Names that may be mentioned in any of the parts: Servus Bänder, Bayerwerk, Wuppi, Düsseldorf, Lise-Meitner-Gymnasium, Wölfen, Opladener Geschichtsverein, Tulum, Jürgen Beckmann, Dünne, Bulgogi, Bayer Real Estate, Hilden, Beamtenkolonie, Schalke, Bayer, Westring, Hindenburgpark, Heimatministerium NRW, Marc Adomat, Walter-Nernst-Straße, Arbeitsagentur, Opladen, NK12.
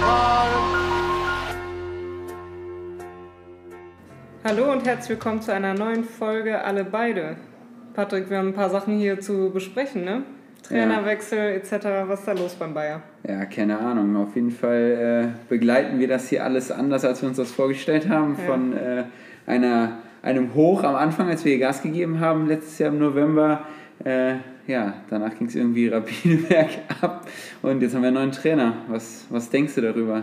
Pokal. Hallo und herzlich willkommen zu einer neuen Folge Alle Beide. Patrick, wir haben ein paar Sachen hier zu besprechen, ne? Trainerwechsel etc. Was ist da los beim Bayer? Ja, keine Ahnung. Auf jeden Fall begleiten wir das hier alles anders, als wir uns das vorgestellt haben. Ja. Von einem Hoch am Anfang, als wir Gas gegeben haben, letztes Jahr im November. Danach ging es irgendwie rapide bergab. Und jetzt haben wir einen neuen Trainer. Was denkst du darüber?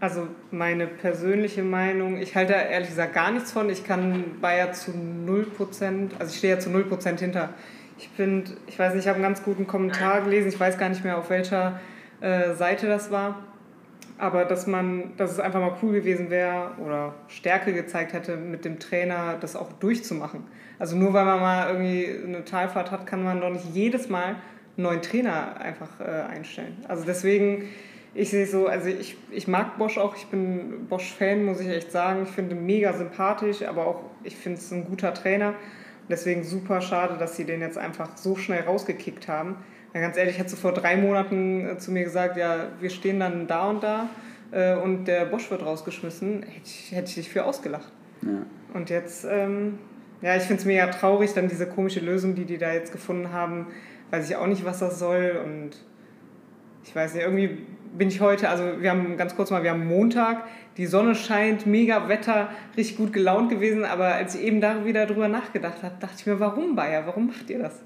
Also meine persönliche Meinung, ich halte da ehrlich gesagt gar nichts von. Ich kann Bayer zu 0%, also ich stehe ja zu 0% hinter. Ich habe einen ganz guten Kommentar gelesen, ich weiß gar nicht mehr, auf welcher Seite das war, aber dass es einfach mal cool gewesen wäre oder Stärke gezeigt hätte, mit dem Trainer das auch durchzumachen. Also nur weil man mal irgendwie eine Talfahrt hat, kann man doch nicht jedes Mal einen neuen Trainer einfach einstellen. Also deswegen, ich sehe so, also ich mag Bosch auch, ich bin Bosch-Fan, muss ich echt sagen. Ich finde ihn mega sympathisch, aber auch, ich finde es ein guter Trainer. Deswegen super schade, dass sie den jetzt einfach so schnell rausgekickt haben. Weil ganz ehrlich, hättest du vor 3 Monaten zu mir gesagt, ja, wir stehen dann da und da und der Bosch wird rausgeschmissen, hätte ich dich für ausgelacht. Ja. Und jetzt, ich finde es mega traurig, dann diese komische Lösung, die da jetzt gefunden haben, weiß ich auch nicht, was das soll. Und ich weiß nicht, irgendwie bin ich heute, also wir haben Montag, die Sonne scheint, mega Wetter, richtig gut gelaunt gewesen, aber als ich eben da wieder drüber nachgedacht habe, dachte ich mir, warum Bayer, warum macht ihr das?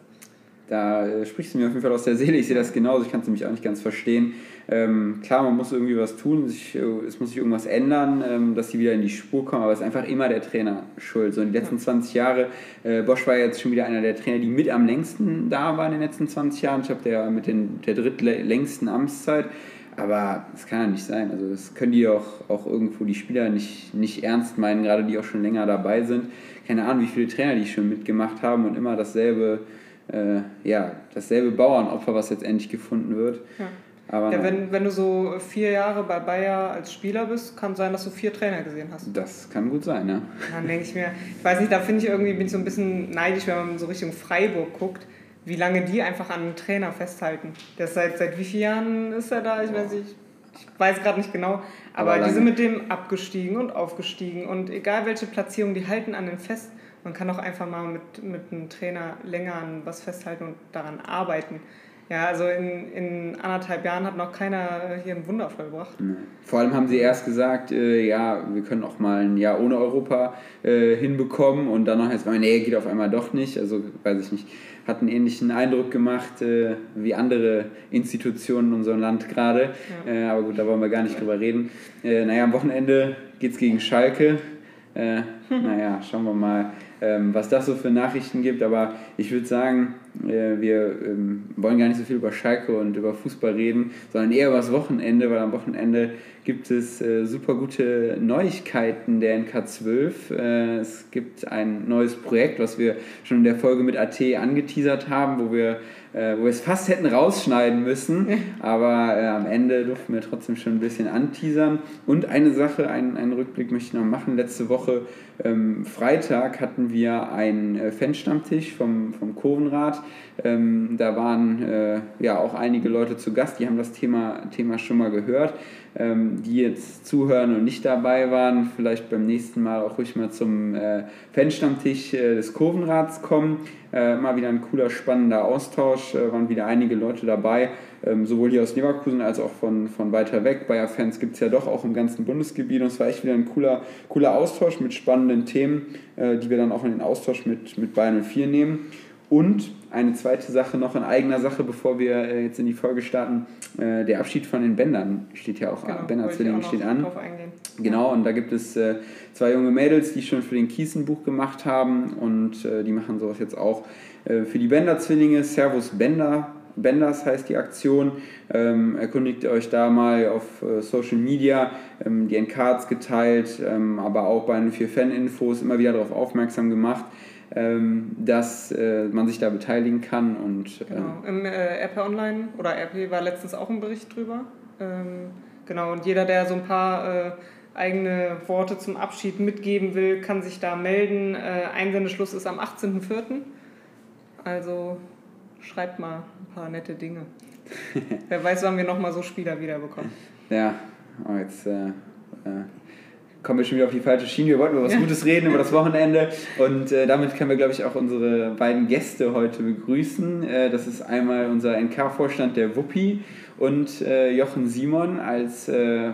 Da sprichst du mir auf jeden Fall aus der Seele, ich sehe das genauso, ich kann es nämlich auch nicht ganz verstehen. Klar, man muss irgendwie was tun, es muss sich irgendwas ändern, dass sie wieder in die Spur kommen, aber es ist einfach immer der Trainer schuld. So in den letzten 20 Jahren, Bosch war jetzt schon wieder einer der Trainer, die mit am längsten da waren in den letzten 20 Jahren. Ich habe mit der drittlängsten Amtszeit. Aber das kann ja nicht sein. Also das können die auch irgendwo die Spieler nicht ernst meinen, gerade die auch schon länger dabei sind. Keine Ahnung, wie viele Trainer die schon mitgemacht haben und immer dasselbe Bauernopfer, was jetzt endlich gefunden wird. Ja. Aber wenn du so 4 Jahre bei Bayer als Spieler bist, kann sein, dass du 4 Trainer gesehen hast. Das kann gut sein, ja. Dann denke ich mir, ich weiß nicht, da bin ich so ein bisschen neidisch, wenn man so Richtung Freiburg guckt, wie lange die einfach an einem Trainer festhalten. Das seit wie vielen Jahren ist er da? Ich weiß gerade nicht genau. Aber die sind mit dem abgestiegen und aufgestiegen. Und egal welche Platzierung, die halten an den fest. Man kann auch einfach mal mit einem Trainer länger an was festhalten und daran arbeiten. Ja, also in 1,5 Jahren hat noch keiner hier ein Wunder vollbracht. Vor allem haben sie erst gesagt, wir können auch mal ein Jahr ohne Europa hinbekommen und dann noch jetzt, geht auf einmal doch nicht. Also, weiß ich nicht, hat einen ähnlichen Eindruck gemacht wie andere Institutionen in unserem Land gerade. Ja. Aber gut, da wollen wir gar nicht drüber reden. Am Wochenende geht's gegen Schalke. Schauen wir mal, was das so für Nachrichten gibt, aber ich würde sagen, wir wollen gar nicht so viel über Schalke und über Fußball reden, sondern eher über das Wochenende, weil am Wochenende gibt es super gute Neuigkeiten der NK12. Es gibt ein neues Projekt, was wir schon in der Folge mit AT angeteasert haben, wo wir es fast hätten rausschneiden müssen, aber am Ende durften wir trotzdem schon ein bisschen anteasern. Und eine Sache, einen Rückblick möchte ich noch machen. Letzte Woche, Freitag, hatten wir einen Fanstammtisch vom Kurvenrat. Da waren auch einige Leute zu Gast, die haben das Thema schon mal gehört. Die jetzt zuhören und nicht dabei waren, vielleicht beim nächsten Mal auch ruhig mal zum Fanstammtisch des Kurvenrats kommen. Mal wieder ein cooler, spannender Austausch, waren wieder einige Leute dabei, sowohl hier aus Leverkusen als auch von weiter weg. Bayer-Fans gibt es ja doch auch im ganzen Bundesgebiet und es war echt wieder ein cooler Austausch mit spannenden Themen, die wir dann auch in den Austausch mit Bayer 04 nehmen. Und eine zweite Sache noch in eigener Sache, bevor wir jetzt in die Folge starten, der Abschied von den Bändern steht ja auch an. Bänder-Zwillinge steht an. Genau, und da gibt es 2 junge Mädels, die schon für den Kiesenbuch gemacht haben und die machen sowas jetzt auch für die Bänder-Zwillinge. Servus Bänder. Bänders heißt die Aktion. Erkundigt euch da mal auf Social Media. Die NK-Cards geteilt, aber auch bei 04 Fan-Infos immer wieder darauf aufmerksam gemacht, dass man sich da beteiligen kann. Und genau, im RP Online oder RP war letztens auch ein Bericht drüber. Genau, und jeder, der so ein paar eigene Worte zum Abschied mitgeben will, kann sich da melden. Einsendeschluss ist am 18.04. Also schreibt mal ein paar nette Dinge. Wer weiß, wann wir nochmal so Spieler wiederbekommen. Ja, oh, jetzt kommen wir schon wieder auf die falsche Schiene. Wir wollten über was Gutes reden, über das Wochenende. Und damit können wir, glaube ich, auch unsere beiden Gäste heute begrüßen. Das ist einmal unser NK-Vorstand, der Wuppi, und Jochen Simon als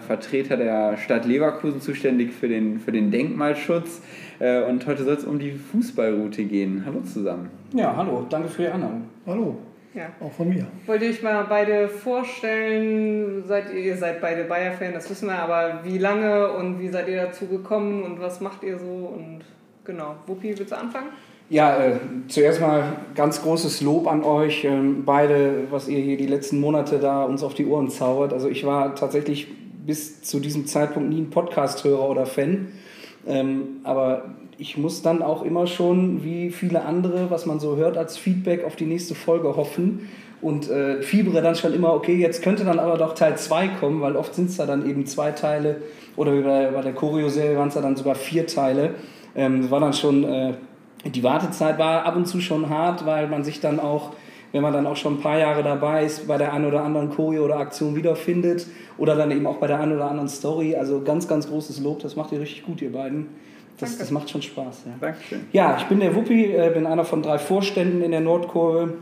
Vertreter der Stadt Leverkusen, zuständig für den Denkmalschutz. Und heute soll es um die Fußballroute gehen. Hallo zusammen. Ja, hallo. Danke für die Einladung. Hallo. Ja. Auch von mir. Wollt ihr euch mal beide vorstellen? Ihr seid beide Bayer-Fan, das wissen wir, aber wie lange und wie seid ihr dazu gekommen und was macht ihr so? Und genau, Wuppi, willst du anfangen? Ja, zuerst mal ganz großes Lob an euch beide, was ihr hier die letzten Monate da uns auf die Ohren zaubert. Also ich war tatsächlich bis zu diesem Zeitpunkt nie ein Podcast-Hörer oder Fan, aber ich muss dann auch immer schon, wie viele andere, was man so hört als Feedback, auf die nächste Folge hoffen und fiebere dann schon immer, okay, jetzt könnte dann aber doch Teil 2 kommen, weil oft sind es da dann eben 2 Teile oder wie bei der Choreo-Serie waren es da dann sogar 4 Teile. War dann schon, die Wartezeit war ab und zu schon hart, weil man sich dann auch, wenn man dann auch schon ein paar Jahre dabei ist, bei der einen oder anderen Choreo oder Aktion wiederfindet oder dann eben auch bei der einen oder anderen Story. Also ganz, ganz großes Lob, das macht ihr richtig gut, ihr beiden. Das macht schon Spaß. Ja. Dankeschön. Ja, ich bin der Wuppi, bin einer von 3 Vorständen in der Nordkurve,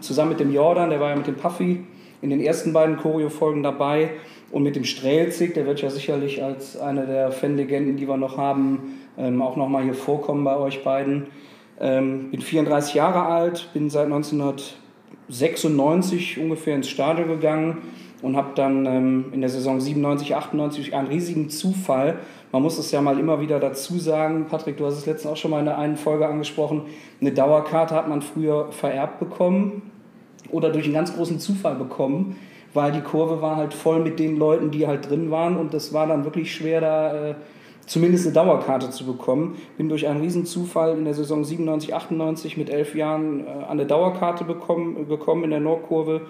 zusammen mit dem Jordan, der war ja mit dem Puffy in den ersten beiden Choreo-Folgen dabei und mit dem Strelzig, der wird ja sicherlich als eine der Fanlegenden, die wir noch haben, auch nochmal hier vorkommen bei euch beiden. Bin 34 Jahre alt, bin seit 1996 ungefähr ins Stadion gegangen und habe dann in der Saison 97, 98 einen riesigen Zufall. Man muss es ja mal immer wieder dazu sagen, Patrick, du hast es letztens auch schon mal in der einen Folge angesprochen, eine Dauerkarte hat man früher vererbt bekommen oder durch einen ganz großen Zufall bekommen, weil die Kurve war halt voll mit den Leuten, die halt drin waren und das war dann wirklich schwer, da zumindest eine Dauerkarte zu bekommen. Bin durch einen riesen Zufall in der Saison 97, 98 mit 11 Jahren an eine Dauerkarte gekommen in der Nordkurve.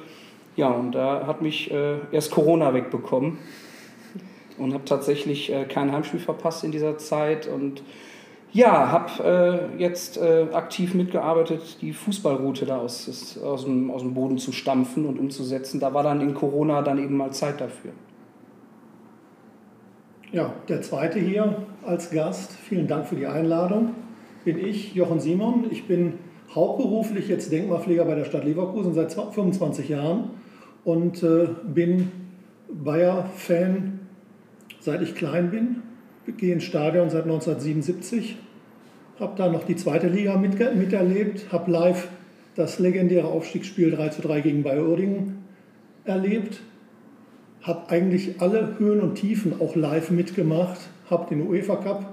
Ja, und da hat mich erst Corona wegbekommen und habe tatsächlich kein Heimspiel verpasst in dieser Zeit. Und ja, habe jetzt aktiv mitgearbeitet, die Fußballroute da aus dem Boden zu stampfen und umzusetzen. Da war dann in Corona dann eben mal Zeit dafür. Ja, der zweite hier als Gast, vielen Dank für die Einladung, bin ich, Jochen Simon. Ich bin hauptberuflich jetzt Denkmalpfleger bei der Stadt Leverkusen seit 25 Jahren und bin Bayer-Fan, seit ich klein bin. Ich gehe ins Stadion seit 1977, habe da noch die zweite Liga miterlebt, habe live das legendäre Aufstiegsspiel 3:3 gegen Bayer Uerdingen erlebt, habe eigentlich alle Höhen und Tiefen auch live mitgemacht, habe den UEFA Cup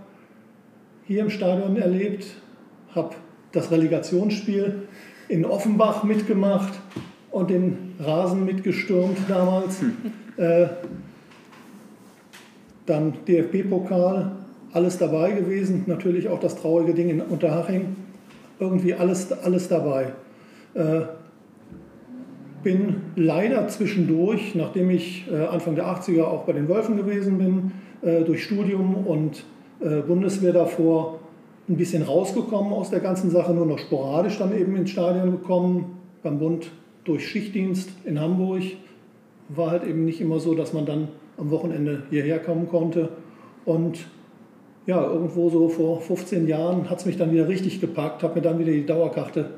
hier im Stadion erlebt, habe das Relegationsspiel in Offenbach mitgemacht und den Rasen mitgestürmt damals. Dann DFB-Pokal, alles dabei gewesen. Natürlich auch das traurige Ding in Unterhaching. Irgendwie alles dabei. Bin leider zwischendurch, nachdem ich Anfang der 80er auch bei den Wölfen gewesen bin, durch Studium und Bundeswehr davor, ein bisschen rausgekommen aus der ganzen Sache, nur noch sporadisch dann eben ins Stadion gekommen, beim Bund durch Schichtdienst in Hamburg. War halt eben nicht immer so, dass man dann am Wochenende hierher kommen konnte. Und ja, irgendwo so vor 15 Jahren hat es mich dann wieder richtig gepackt, habe mir dann wieder die Dauerkarte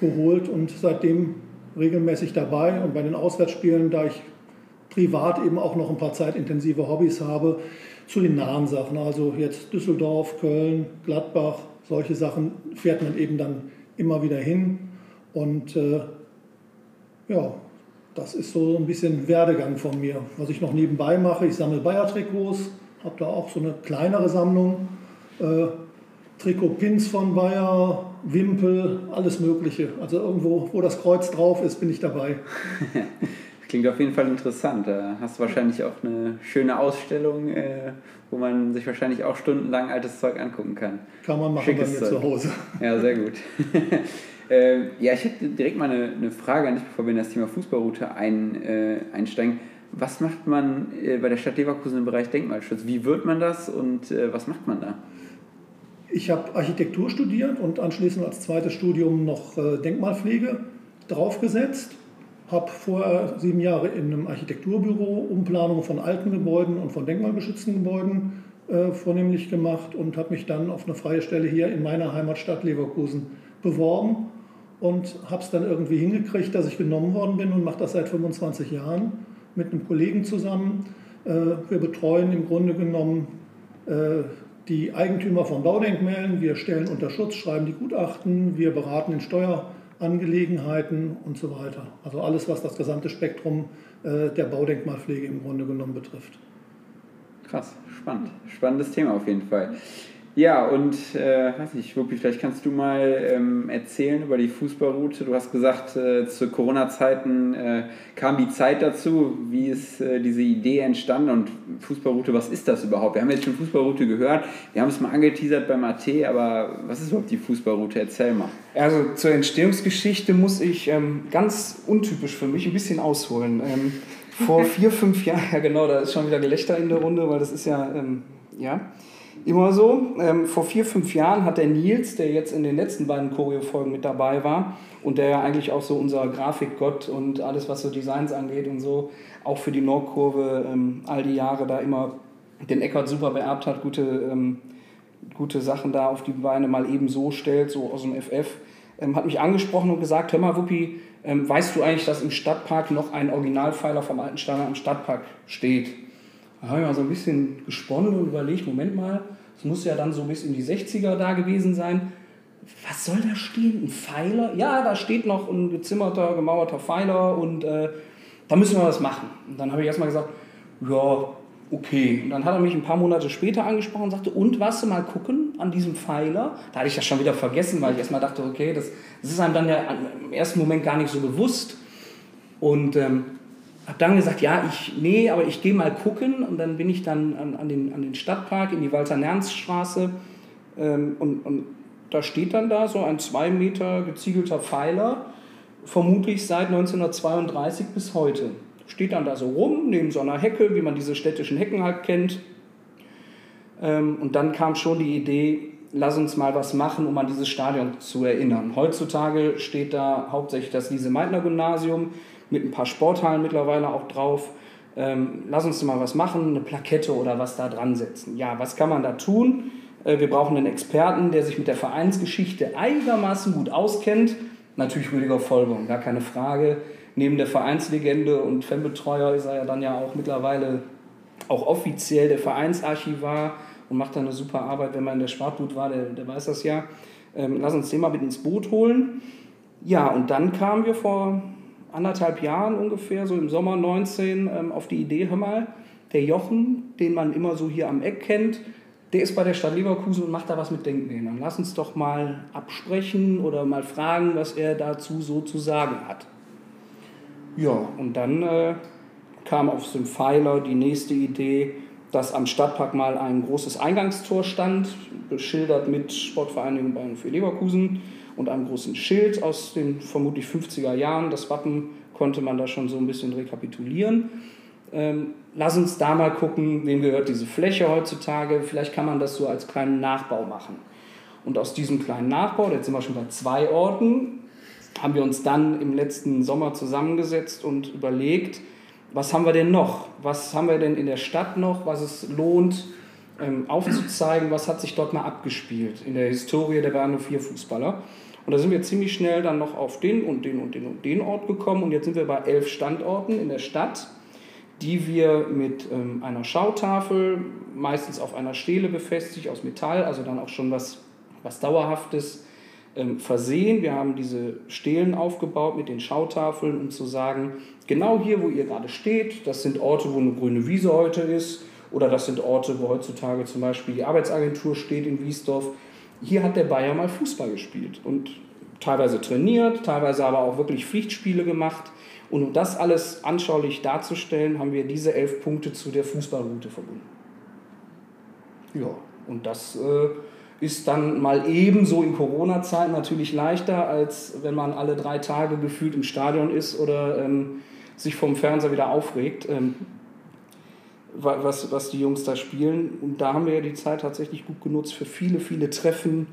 geholt und seitdem regelmäßig dabei. Und bei den Auswärtsspielen, da ich privat eben auch noch ein paar zeitintensive Hobbys habe, zu den nahen Sachen, also jetzt Düsseldorf, Köln, Gladbach, solche Sachen fährt man eben dann immer wieder hin. Und ja, das ist so ein bisschen Werdegang von mir. Was ich noch nebenbei mache, ich sammle Bayer-Trikots, habe da auch so eine kleinere Sammlung. Trikot-Pins von Bayer, Wimpel, alles Mögliche. Also irgendwo, wo das Kreuz drauf ist, bin ich dabei. Klingt auf jeden Fall interessant. Da hast du wahrscheinlich auch eine schöne Ausstellung, wo man sich wahrscheinlich auch stundenlang altes Zeug angucken kann. Kann man machen bei mir zu Hause. Ja, sehr gut. Ja, ich hätte direkt mal eine Frage an dich, bevor wir in das Thema Fußballroute einsteigen. Was macht man bei der Stadt Leverkusen im Bereich Denkmalschutz? Wie wird man das und was macht man da? Ich habe Architektur studiert und anschließend als zweites Studium noch Denkmalpflege draufgesetzt. habe vorher 7 Jahre in einem Architekturbüro Umplanung von alten Gebäuden und von denkmalgeschützten Gebäuden vornehmlich gemacht und habe mich dann auf eine freie Stelle hier in meiner Heimatstadt Leverkusen beworben und habe es dann irgendwie hingekriegt, dass ich genommen worden bin und mache das seit 25 Jahren mit einem Kollegen zusammen. Wir betreuen im Grunde genommen die Eigentümer von Baudenkmälern, wir stellen unter Schutz, schreiben die Gutachten, wir beraten in Steuerangelegenheiten und so weiter. Also alles, was das gesamte Spektrum der Baudenkmalpflege im Grunde genommen betrifft. Krass, spannend. Spannendes Thema auf jeden Fall. Ja, und weiß nicht, Wuppi, vielleicht kannst du mal erzählen über die Fußballroute. Du hast gesagt, zu Corona-Zeiten kam die Zeit dazu. Wie ist diese Idee entstanden und Fußballroute, was ist das überhaupt? Wir haben jetzt schon Fußballroute gehört, wir haben es mal angeteasert beim AT, aber was ist überhaupt die Fußballroute? Erzähl mal. Also zur Entstehungsgeschichte muss ich ganz untypisch für mich ein bisschen ausholen. Vor 4, 5 Jahren, ja genau, da ist schon wieder Gelächter in der Runde, weil das ist ja, ja... Immer so, vor 4, 5 Jahren hat der Nils, der jetzt in den letzten beiden Choreo-Folgen mit dabei war und der ja eigentlich auch so unser Grafikgott und alles, was so Designs angeht und so, auch für die Nordkurve all die Jahre da immer den Eckert super beerbt hat, gute Sachen da auf die Beine mal eben so stellt, so aus dem FF, hat mich angesprochen und gesagt, hör mal Wuppi, weißt du eigentlich, dass im Stadtpark noch ein Originalpfeiler vom alten Standard am Stadtpark steht? Da habe ich mal so ein bisschen gesponnen und überlegt, Moment mal, es muss ja dann so bis in die 60er da gewesen sein. Was soll da stehen? Ein Pfeiler? Ja, da steht noch ein gezimmerter, gemauerter Pfeiler und da müssen wir was machen. Und dann habe ich erstmal gesagt, ja, okay. Und dann hat er mich ein paar Monate später angesprochen und sagte, und was, mal gucken an diesem Pfeiler? Da hatte ich das schon wieder vergessen, weil ich erstmal dachte, okay, das ist einem dann ja im ersten Moment gar nicht so bewusst. Und habe dann gesagt, ja, aber ich gehe mal gucken. Und dann bin ich dann an den Stadtpark, in die Walter-Nernst-Straße. Und da steht dann da so ein 2 Meter geziegelter Pfeiler, vermutlich seit 1932 bis heute. Steht dann da so rum, neben so einer Hecke, wie man diese städtischen Hecken halt kennt. Und dann kam schon die Idee, lass uns mal was machen, um an dieses Stadion zu erinnern. Heutzutage steht da hauptsächlich das Lise-Meitner-Gymnasium, mit ein paar Sporthallen mittlerweile auch drauf. Lass uns mal was machen, eine Plakette oder was da dran setzen. Ja, was kann man da tun? Wir brauchen einen Experten, der sich mit der Vereinsgeschichte einigermaßen gut auskennt. Natürlich Rüdiger Vollborn, gar keine Frage. Neben der Vereinslegende und Fanbetreuer ist er ja dann ja auch mittlerweile auch offiziell der Vereinsarchivar und macht da eine super Arbeit. Wenn man in der Schwartblut war, der weiß das ja. Lass uns den mal mit ins Boot holen. Ja, und dann kamen wir vor 1,5 Jahren ungefähr, so im Sommer 19, auf die Idee, hör mal, der Jochen, den man immer so hier am Eck kennt, der ist bei der Stadt Leverkusen und macht da was mit Denkmälern. Lass uns doch mal absprechen oder mal fragen, was er dazu so zu sagen hat. Ja, und dann kam auf dem Pfeiler die nächste Idee, dass am Stadtpark mal ein großes Eingangstor stand, beschildert mit Sportvereinigung Bayern für Leverkusen, und einem großen Schild aus den vermutlich 50er Jahren. Das Wappen konnte man da schon so ein bisschen rekapitulieren. Lass uns da mal gucken, wem gehört diese Fläche heutzutage. Vielleicht kann man das so als kleinen Nachbau machen. Und aus diesem kleinen Nachbau, jetzt sind wir schon bei 2 Orten, haben wir uns dann im letzten Sommer zusammengesetzt und überlegt, was haben wir denn noch? Was haben wir denn in der Stadt noch, was es lohnt, aufzuzeigen, was hat sich dort mal abgespielt in der Historie der Bayern 04 Fußballer. Und da sind wir ziemlich schnell dann noch auf den Ort gekommen und jetzt sind wir bei 11 Standorten in der Stadt, die wir mit einer Schautafel, meistens auf einer Stele befestigt, aus Metall, also dann auch schon was Dauerhaftes versehen. Wir haben diese Stelen aufgebaut mit den Schautafeln, um zu sagen, genau hier, wo ihr gerade steht, das sind Orte, wo eine grüne Wiese heute ist, oder das sind Orte, wo heutzutage zum Beispiel die Arbeitsagentur steht in Wiesdorf. Hier hat der Bayer mal Fußball gespielt und teilweise trainiert, teilweise aber auch wirklich Pflichtspiele gemacht. Und um das alles anschaulich darzustellen, haben wir diese 11 Punkte zu der Fußballroute verbunden. Ja, und das ist dann mal ebenso in Corona-Zeiten natürlich leichter, als wenn man alle 3 Tage gefühlt im Stadion ist oder sich vom Fernseher wieder aufregt. was die Jungs da spielen. Und da haben wir ja die Zeit tatsächlich gut genutzt für viele, viele Treffen,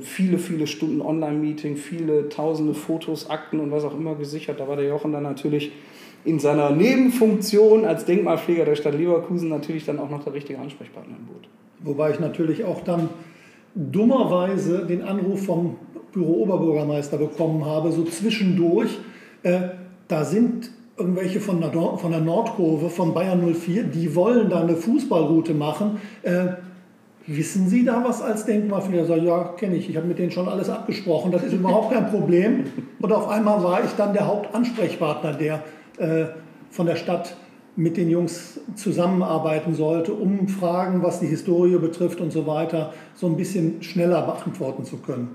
viele, viele Stunden Online-Meeting, viele tausende Fotos, Akten und was auch immer gesichert. Da war der Jochen dann natürlich in seiner Nebenfunktion als Denkmalpfleger der Stadt Leverkusen natürlich dann auch noch der richtige Ansprechpartner im Boot. Wobei ich natürlich auch dann dummerweise den Anruf vom Büro-Oberbürgermeister bekommen habe, so zwischendurch, da sind irgendwelche von der Nordkurve, von Bayern 04, die wollen da eine Fußballroute machen. Wissen Sie da was als Denkmalpfleger? So, ja, kenne ich. Ich habe mit denen schon alles abgesprochen. Das ist überhaupt kein Problem. Und auf einmal war ich dann der Hauptansprechpartner, der von der Stadt mit den Jungs zusammenarbeiten sollte, um Fragen, was die Historie betrifft und so weiter, so ein bisschen schneller beantworten zu können.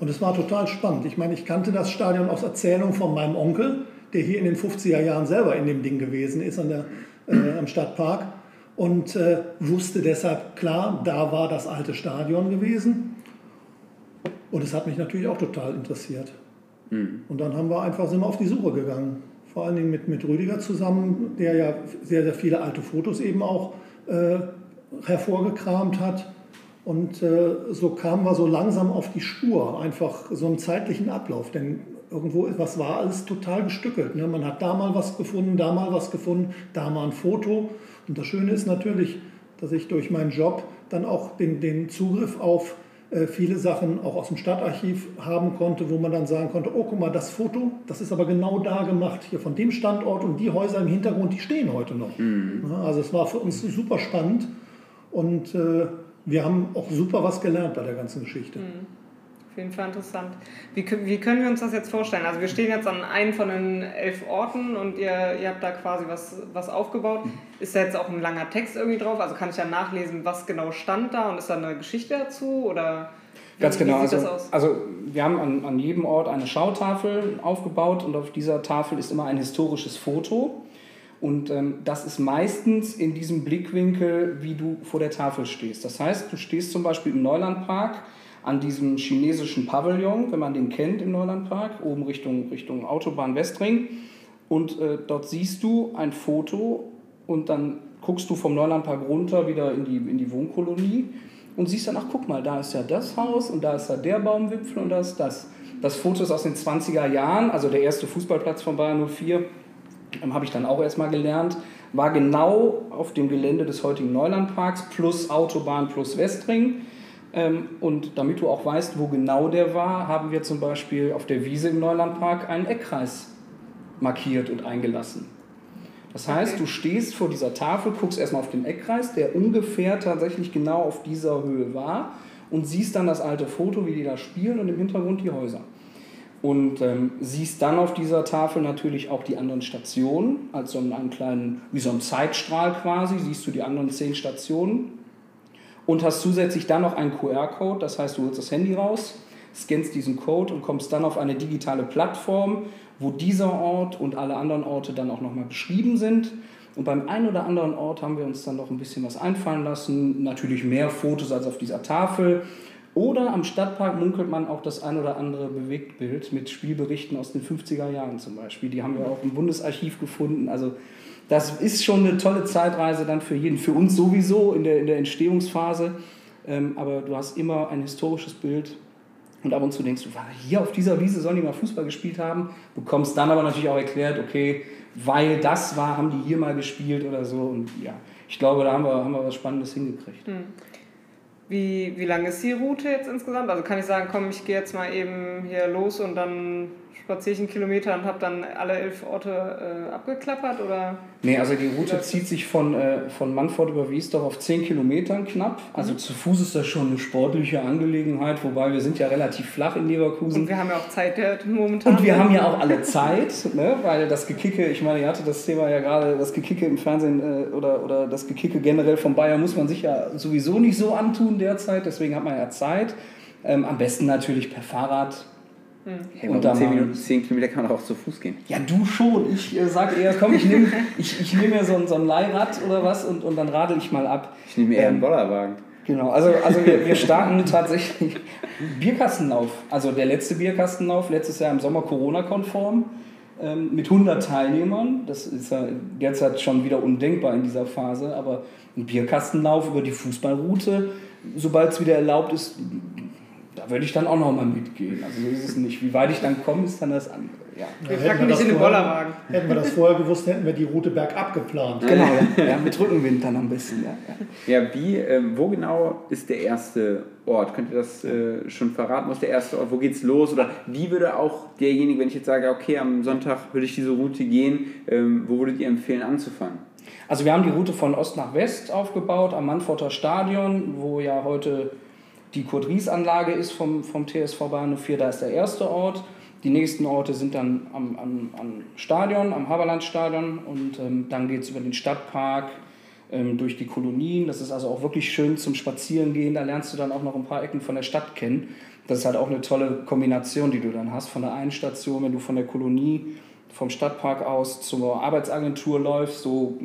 Und es war total spannend. Ich meine, ich kannte das Stadion aus Erzählung von meinem Onkel, der hier in den 50er Jahren selber in dem Ding gewesen ist, am Stadtpark, und wusste deshalb, klar, da war das alte Stadion gewesen. Und es hat mich natürlich auch total interessiert. Und dann sind wir auf die Suche gegangen. Vor allen Dingen mit Rüdiger zusammen, der ja sehr, sehr viele alte Fotos eben auch hervorgekramt hat. Und so kamen wir so langsam auf die Spur, einfach so einen zeitlichen Ablauf. Denn irgendwo, was war alles total gestückelt. Ne? Man hat da mal was gefunden, da mal was gefunden, da mal ein Foto. Und das Schöne ist natürlich, dass ich durch meinen Job dann auch den Zugriff auf viele Sachen auch aus dem Stadtarchiv haben konnte, wo man dann sagen konnte, oh, guck mal, das Foto, das ist aber genau da gemacht, hier von dem Standort, und die Häuser im Hintergrund, die stehen heute noch. Also es war für uns super spannend und wir haben auch super was gelernt bei der ganzen Geschichte. Auf jeden Fall interessant. Wie können wir uns das jetzt vorstellen? Also wir stehen jetzt an einem von den 11 Orten und ihr habt da quasi was aufgebaut. Ist da jetzt auch ein langer Text irgendwie drauf? Also kann ich ja nachlesen, was genau stand da, und ist da eine Geschichte dazu? Oder ganz genau. Wie sieht das aus? Also wir haben an jedem Ort eine Schautafel aufgebaut, und auf dieser Tafel ist immer ein historisches Foto. Und das ist meistens in diesem Blickwinkel, wie du vor der Tafel stehst. Das heißt, du stehst zum Beispiel im Neulandpark an diesem chinesischen Pavillon, wenn man den kennt im Neulandpark, oben Richtung Autobahn Westring. Und dort siehst du ein Foto und dann guckst du vom Neulandpark runter wieder in die Wohnkolonie und siehst dann, ach guck mal, da ist ja das Haus und da ist ja der Baumwipfel und da ist das. Das Foto ist aus den 20er Jahren, also der erste Fußballplatz von Bayer 04. Habe ich dann auch erstmal gelernt, war genau auf dem Gelände des heutigen Neulandparks plus Autobahn plus Westring. Und damit du auch weißt, wo genau der war, haben wir zum Beispiel auf der Wiese im Neulandpark einen Eckkreis markiert und eingelassen. Das heißt, du stehst vor dieser Tafel, guckst erstmal auf den Eckkreis, der ungefähr tatsächlich genau auf dieser Höhe war, und siehst dann das alte Foto, wie die da spielen, und im Hintergrund die Häuser. Und siehst dann auf dieser Tafel natürlich auch die anderen Stationen, als so einen kleinen, wie so ein Zeitstrahl quasi, siehst du die anderen 10 Stationen und hast zusätzlich dann noch einen QR-Code, das heißt, du holst das Handy raus, scannst diesen Code und kommst dann auf eine digitale Plattform, wo dieser Ort und alle anderen Orte dann auch nochmal beschrieben sind. Und beim einen oder anderen Ort haben wir uns dann noch ein bisschen was einfallen lassen, natürlich mehr Fotos als auf dieser Tafel. Oder am Stadtpark munkelt man auch das ein oder andere Bewegtbild mit Spielberichten aus den 50er Jahren zum Beispiel. Die haben wir auch im Bundesarchiv gefunden. Also das ist schon eine tolle Zeitreise dann für jeden. Für uns sowieso in der Entstehungsphase. Aber du hast immer ein historisches Bild. Und ab und zu denkst du, hier auf dieser Wiese sollen die mal Fußball gespielt haben. Bekommst dann aber natürlich auch erklärt, okay, weil das war, haben die hier mal gespielt oder so. Und ja, ich glaube, da haben wir was Spannendes hingekriegt. Wie lang ist die Route jetzt insgesamt? Also kann ich sagen, komm, ich gehe jetzt mal eben hier los und dann spaziere ich einen Kilometer und habe dann alle 11 Orte abgeklappert? Oder? Nee, also die Route zieht sich von Manfort über Wiesdorf auf 10 Kilometern knapp. Also zu Fuß ist das schon eine sportliche Angelegenheit, wobei wir sind ja relativ flach in Leverkusen. Und wir haben ja auch Zeit momentan. Und wir haben ja auch alle Zeit, ne? Weil das Gekicke, ich meine, ihr hattet das Thema ja gerade, das Gekicke im Fernsehen oder das Gekicke generell von Bayer muss man sich ja sowieso nicht so antun derzeit, deswegen hat man ja Zeit. Am besten natürlich per Fahrrad. Hey, und dann 10 Kilometer kann man auch zu Fuß gehen. Ja, du schon. Ich sage eher, komm, ich nehm mir so ein Leihrad oder was und dann radel ich mal ab. Ich nehme eher einen Bollerwagen. Genau, also wir starten tatsächlich Bierkastenlauf. Also der letzte Bierkastenlauf, letztes Jahr im Sommer Corona-konform. mit 100 Teilnehmern. Das ist ja derzeit schon wieder undenkbar in dieser Phase, aber ein Bierkastenlauf über die Fußballroute, sobald es wieder erlaubt ist, da würde ich dann auch nochmal mitgehen. Also so ist es nicht. Wie weit ich dann komme, ist dann das andere. Ja. Wir packen nicht in den Bollerwagen. Hätten wir das vorher gewusst, hätten wir die Route bergab geplant. Genau, ja, mit Rückenwind dann am besten. Ja, wo genau ist der erste Ort? Könnt ihr das schon verraten? Wo ist der erste Ort? Wo geht's los? Oder wie würde auch derjenige, wenn ich jetzt sage, okay, am Sonntag würde ich diese Route gehen, wo würdet ihr empfehlen anzufangen? Also wir haben die Route von Ost nach West aufgebaut, am Manforter Stadion, wo ja heute die Kurt-Ries-Anlage ist vom TSV Bahnhof 4, da ist der erste Ort. Die nächsten Orte sind dann am Stadion, am Haberlandstadion, und dann geht es über den Stadtpark, durch die Kolonien. Das ist also auch wirklich schön zum Spazierengehen. Da lernst du dann auch noch ein paar Ecken von der Stadt kennen. Das ist halt auch eine tolle Kombination, die du dann hast. Von der einen Station, wenn du von der Kolonie, vom Stadtpark aus zur Arbeitsagentur läufst, so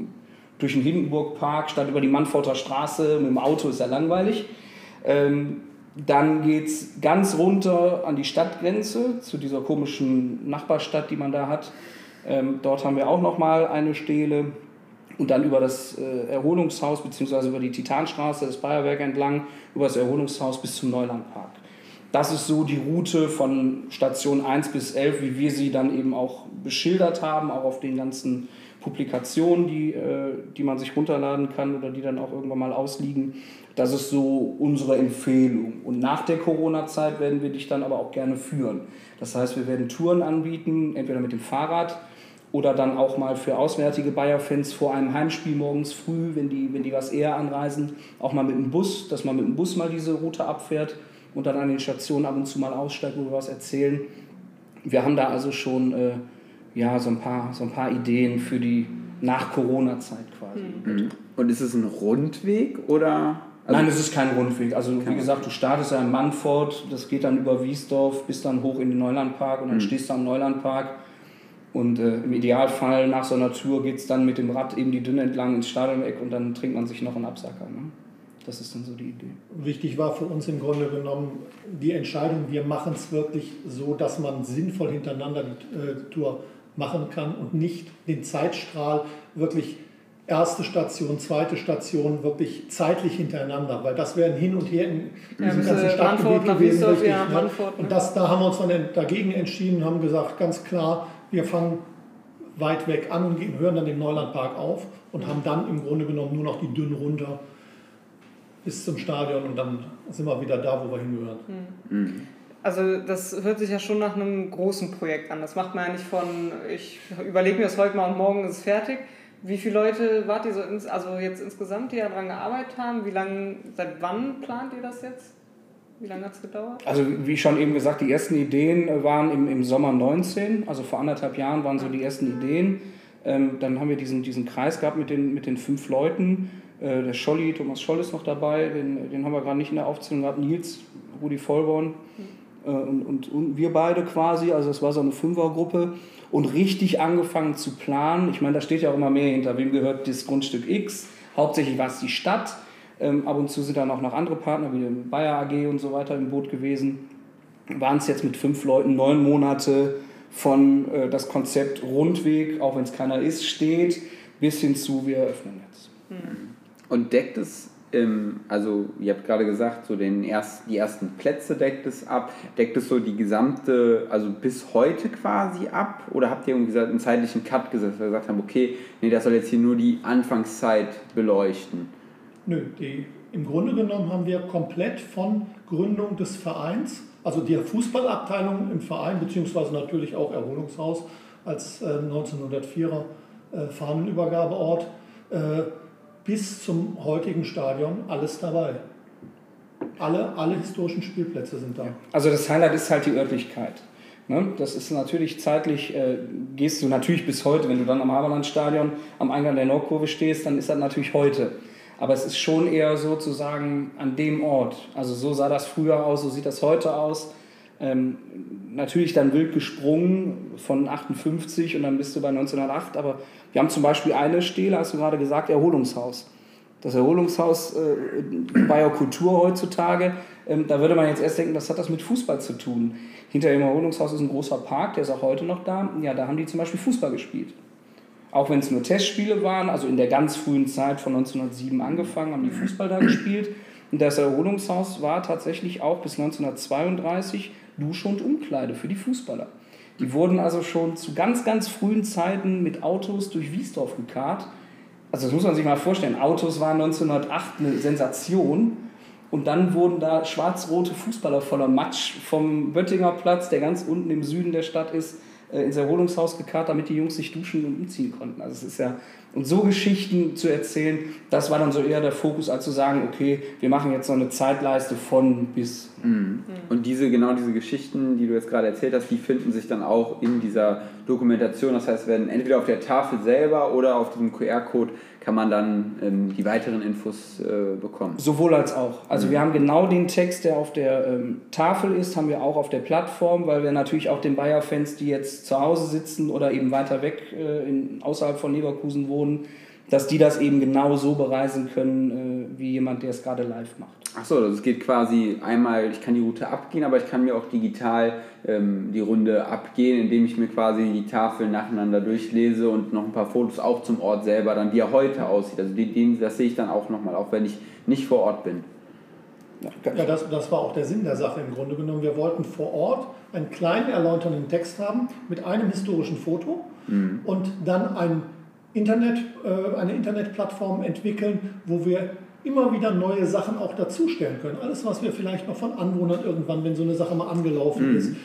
durch den Hindenburgpark, statt über die Manforter Straße, mit dem Auto ist ja langweilig. Dann geht es ganz runter an die Stadtgrenze, zu dieser komischen Nachbarstadt, die man da hat. Dort haben wir auch nochmal eine Stele. Und dann über das Erholungshaus, beziehungsweise über die Titanstraße, das Bayerwerk entlang, über das Erholungshaus bis zum Neulandpark. Das ist so die Route von Station 1 bis 11, wie wir sie dann eben auch beschildert haben, auch auf den ganzen Publikationen, die man sich runterladen kann oder die dann auch irgendwann mal ausliegen. Das ist so unsere Empfehlung. Und nach der Corona-Zeit werden wir dich dann aber auch gerne führen. Das heißt, wir werden Touren anbieten, entweder mit dem Fahrrad oder dann auch mal für auswärtige Bayer-Fans vor einem Heimspiel morgens früh, wenn die was eher anreisen, auch mal mit dem Bus, dass man mit dem Bus mal diese Route abfährt und dann an den Stationen ab und zu mal aussteigt, wo wir was erzählen. Wir haben da also schon so ein paar Ideen für die Nach-Corona-Zeit quasi. Mhm. Und ist es ein Rundweg oder? Also nein, es ist kein Rundweg. Also wie gesagt, du startest ja in Manfort, das geht dann über Wiesdorf, bis dann hoch in den Neulandpark und dann stehst du am Neulandpark. Und im Idealfall nach so einer Tour geht es dann mit dem Rad eben die Dünne entlang ins Stadion-Eck und dann trinkt man sich noch einen Absacker. Ne? Das ist dann so die Idee. Wichtig war für uns im Grunde genommen die Entscheidung, wir machen es wirklich so, dass man sinnvoll hintereinander die Tour machen kann und nicht den Zeitstrahl wirklich erste Station, zweite Station wirklich zeitlich hintereinander, weil das wäre ein Hin und Her in diesem ganzen Stadtgebiet gewesen. Richtig, ne? Und da haben wir uns dann dagegen entschieden und haben gesagt, ganz klar, wir fangen weit weg an und hören dann den Neulandpark auf und haben dann im Grunde genommen nur noch die Dünn runter bis zum Stadion und dann sind wir wieder da, wo wir hingehören. Mhm. Also das hört sich ja schon nach einem großen Projekt an. Das macht man ja nicht von, ich überlege mir das heute mal und morgen ist es fertig. Wie viele Leute wart ihr so jetzt insgesamt, die daran gearbeitet haben? Seit wann plant ihr das jetzt? Wie lange hat es gedauert? Also wie schon eben gesagt, die ersten Ideen waren im Sommer 19. Also vor 1,5 Jahren waren so die ersten Ideen. Dann haben wir diesen Kreis gehabt mit den 5 Leuten. Der Scholli, Thomas Scholl ist noch dabei, den haben wir gerade nicht in der Aufzählung gehabt. Nils, Rudi Vollborn. Und wir beide quasi, also es war so eine 5er-Gruppe und richtig angefangen zu planen. Ich meine, da steht ja auch immer mehr hinter, wem gehört das Grundstück X, hauptsächlich war es die Stadt, ab und zu sind dann auch noch andere Partner wie die Bayer AG und so weiter im Boot gewesen. Waren es jetzt mit 5 Leuten 9 Monate von das Konzept Rundweg, auch wenn es keiner ist, steht, bis hin zu wir öffnen jetzt. Und deckt es? Also ihr habt gerade gesagt, so die ersten Plätze deckt es ab. Deckt es so die gesamte, also bis heute quasi ab? Oder habt ihr irgendwie gesagt, einen zeitlichen Cut gesetzt, weil wir gesagt haben, okay, nee, das soll jetzt hier nur die Anfangszeit beleuchten? Nö, im Grunde genommen haben wir komplett von Gründung des Vereins, also der Fußballabteilung im Verein, beziehungsweise natürlich auch Erholungshaus als 1904er Fahnenübergabeort, bis zum heutigen Stadion alles dabei. Alle historischen Spielplätze sind da. Also das Highlight ist halt die Örtlichkeit. Ne? Das ist natürlich zeitlich, gehst du natürlich bis heute, wenn du dann am Haberlandstadion am Eingang der Nordkurve stehst, dann ist das natürlich heute. Aber es ist schon eher sozusagen an dem Ort. Also so sah das früher aus, so sieht das heute aus. Natürlich dann wild gesprungen von 1958 und dann bist du bei 1908, aber wir haben zum Beispiel eine Stele, hast du gerade gesagt, Erholungshaus. das Erholungshaus Bayer Kultur heutzutage, da würde man jetzt erst denken, was hat das mit Fußball zu tun? Hinter dem Erholungshaus ist ein großer Park, der ist auch heute noch da. Ja, da haben die zum Beispiel Fußball gespielt. Auch wenn es nur Testspiele waren, also in der ganz frühen Zeit von 1907 angefangen, haben die Fußball da gespielt. Und das Erholungshaus war tatsächlich auch bis 1932 Dusche und Umkleide für die Fußballer. Die wurden also schon zu ganz, ganz frühen Zeiten mit Autos durch Wiesdorf gekarrt. Also das muss man sich mal vorstellen. Autos waren 1908 eine Sensation. Und dann wurden da schwarz-rote Fußballer voller Matsch vom Böttinger Platz, der ganz unten im Süden der Stadt ist, ins Erholungshaus gekarrt, damit die Jungs sich duschen und umziehen konnten. Also es ist ja, und so Geschichten zu erzählen, das war dann so eher der Fokus, als zu sagen, okay, wir machen jetzt so eine Zeitleiste von bis. Mhm. Und diese Geschichten, die du jetzt gerade erzählt hast, die finden sich dann auch in dieser Dokumentation. Das heißt, werden entweder auf der Tafel selber oder auf diesem QR-Code kann man dann die weiteren Infos bekommen. Sowohl als auch. Also wir haben genau den Text, der auf der Tafel ist, haben wir auch auf der Plattform, weil wir natürlich auch den Bayer-Fans, die jetzt zu Hause sitzen oder eben weiter weg außerhalb von Leverkusen wohnen, dass die das eben genau so bereisen können, wie jemand, der es gerade live macht. Achso, also es geht quasi einmal, ich kann die Route abgehen, aber ich kann mir auch digital die Runde abgehen, indem ich mir quasi die Tafeln nacheinander durchlese und noch ein paar Fotos auch zum Ort selber, dann wie er heute aussieht. Also das sehe ich dann auch nochmal, auch wenn ich nicht vor Ort bin. Ja, das war auch der Sinn der Sache im Grunde genommen. Wir wollten vor Ort einen kleinen erläuternden Text haben mit einem historischen Foto und dann eine Internetplattform entwickeln, wo wir immer wieder neue Sachen auch dazustellen können. Alles, was wir vielleicht noch von Anwohnern irgendwann, wenn so eine Sache mal angelaufen ist,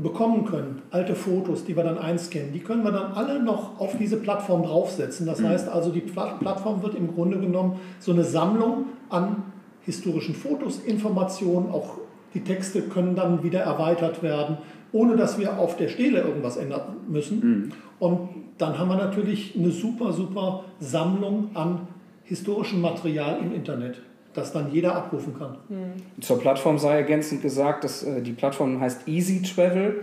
bekommen können. Alte Fotos, die wir dann einscannen, die können wir dann alle noch auf diese Plattform draufsetzen. Das heißt also, die Plattform wird im Grunde genommen so eine Sammlung an historischen Fotos, Informationen, auch die Texte können dann wieder erweitert werden, ohne dass wir auf der Stelle irgendwas ändern müssen. Und dann haben wir natürlich eine super, super Sammlung an historischem Material im Internet, das dann jeder abrufen kann. Zur Plattform sei ergänzend gesagt, dass die Plattform heißt Easy Travel.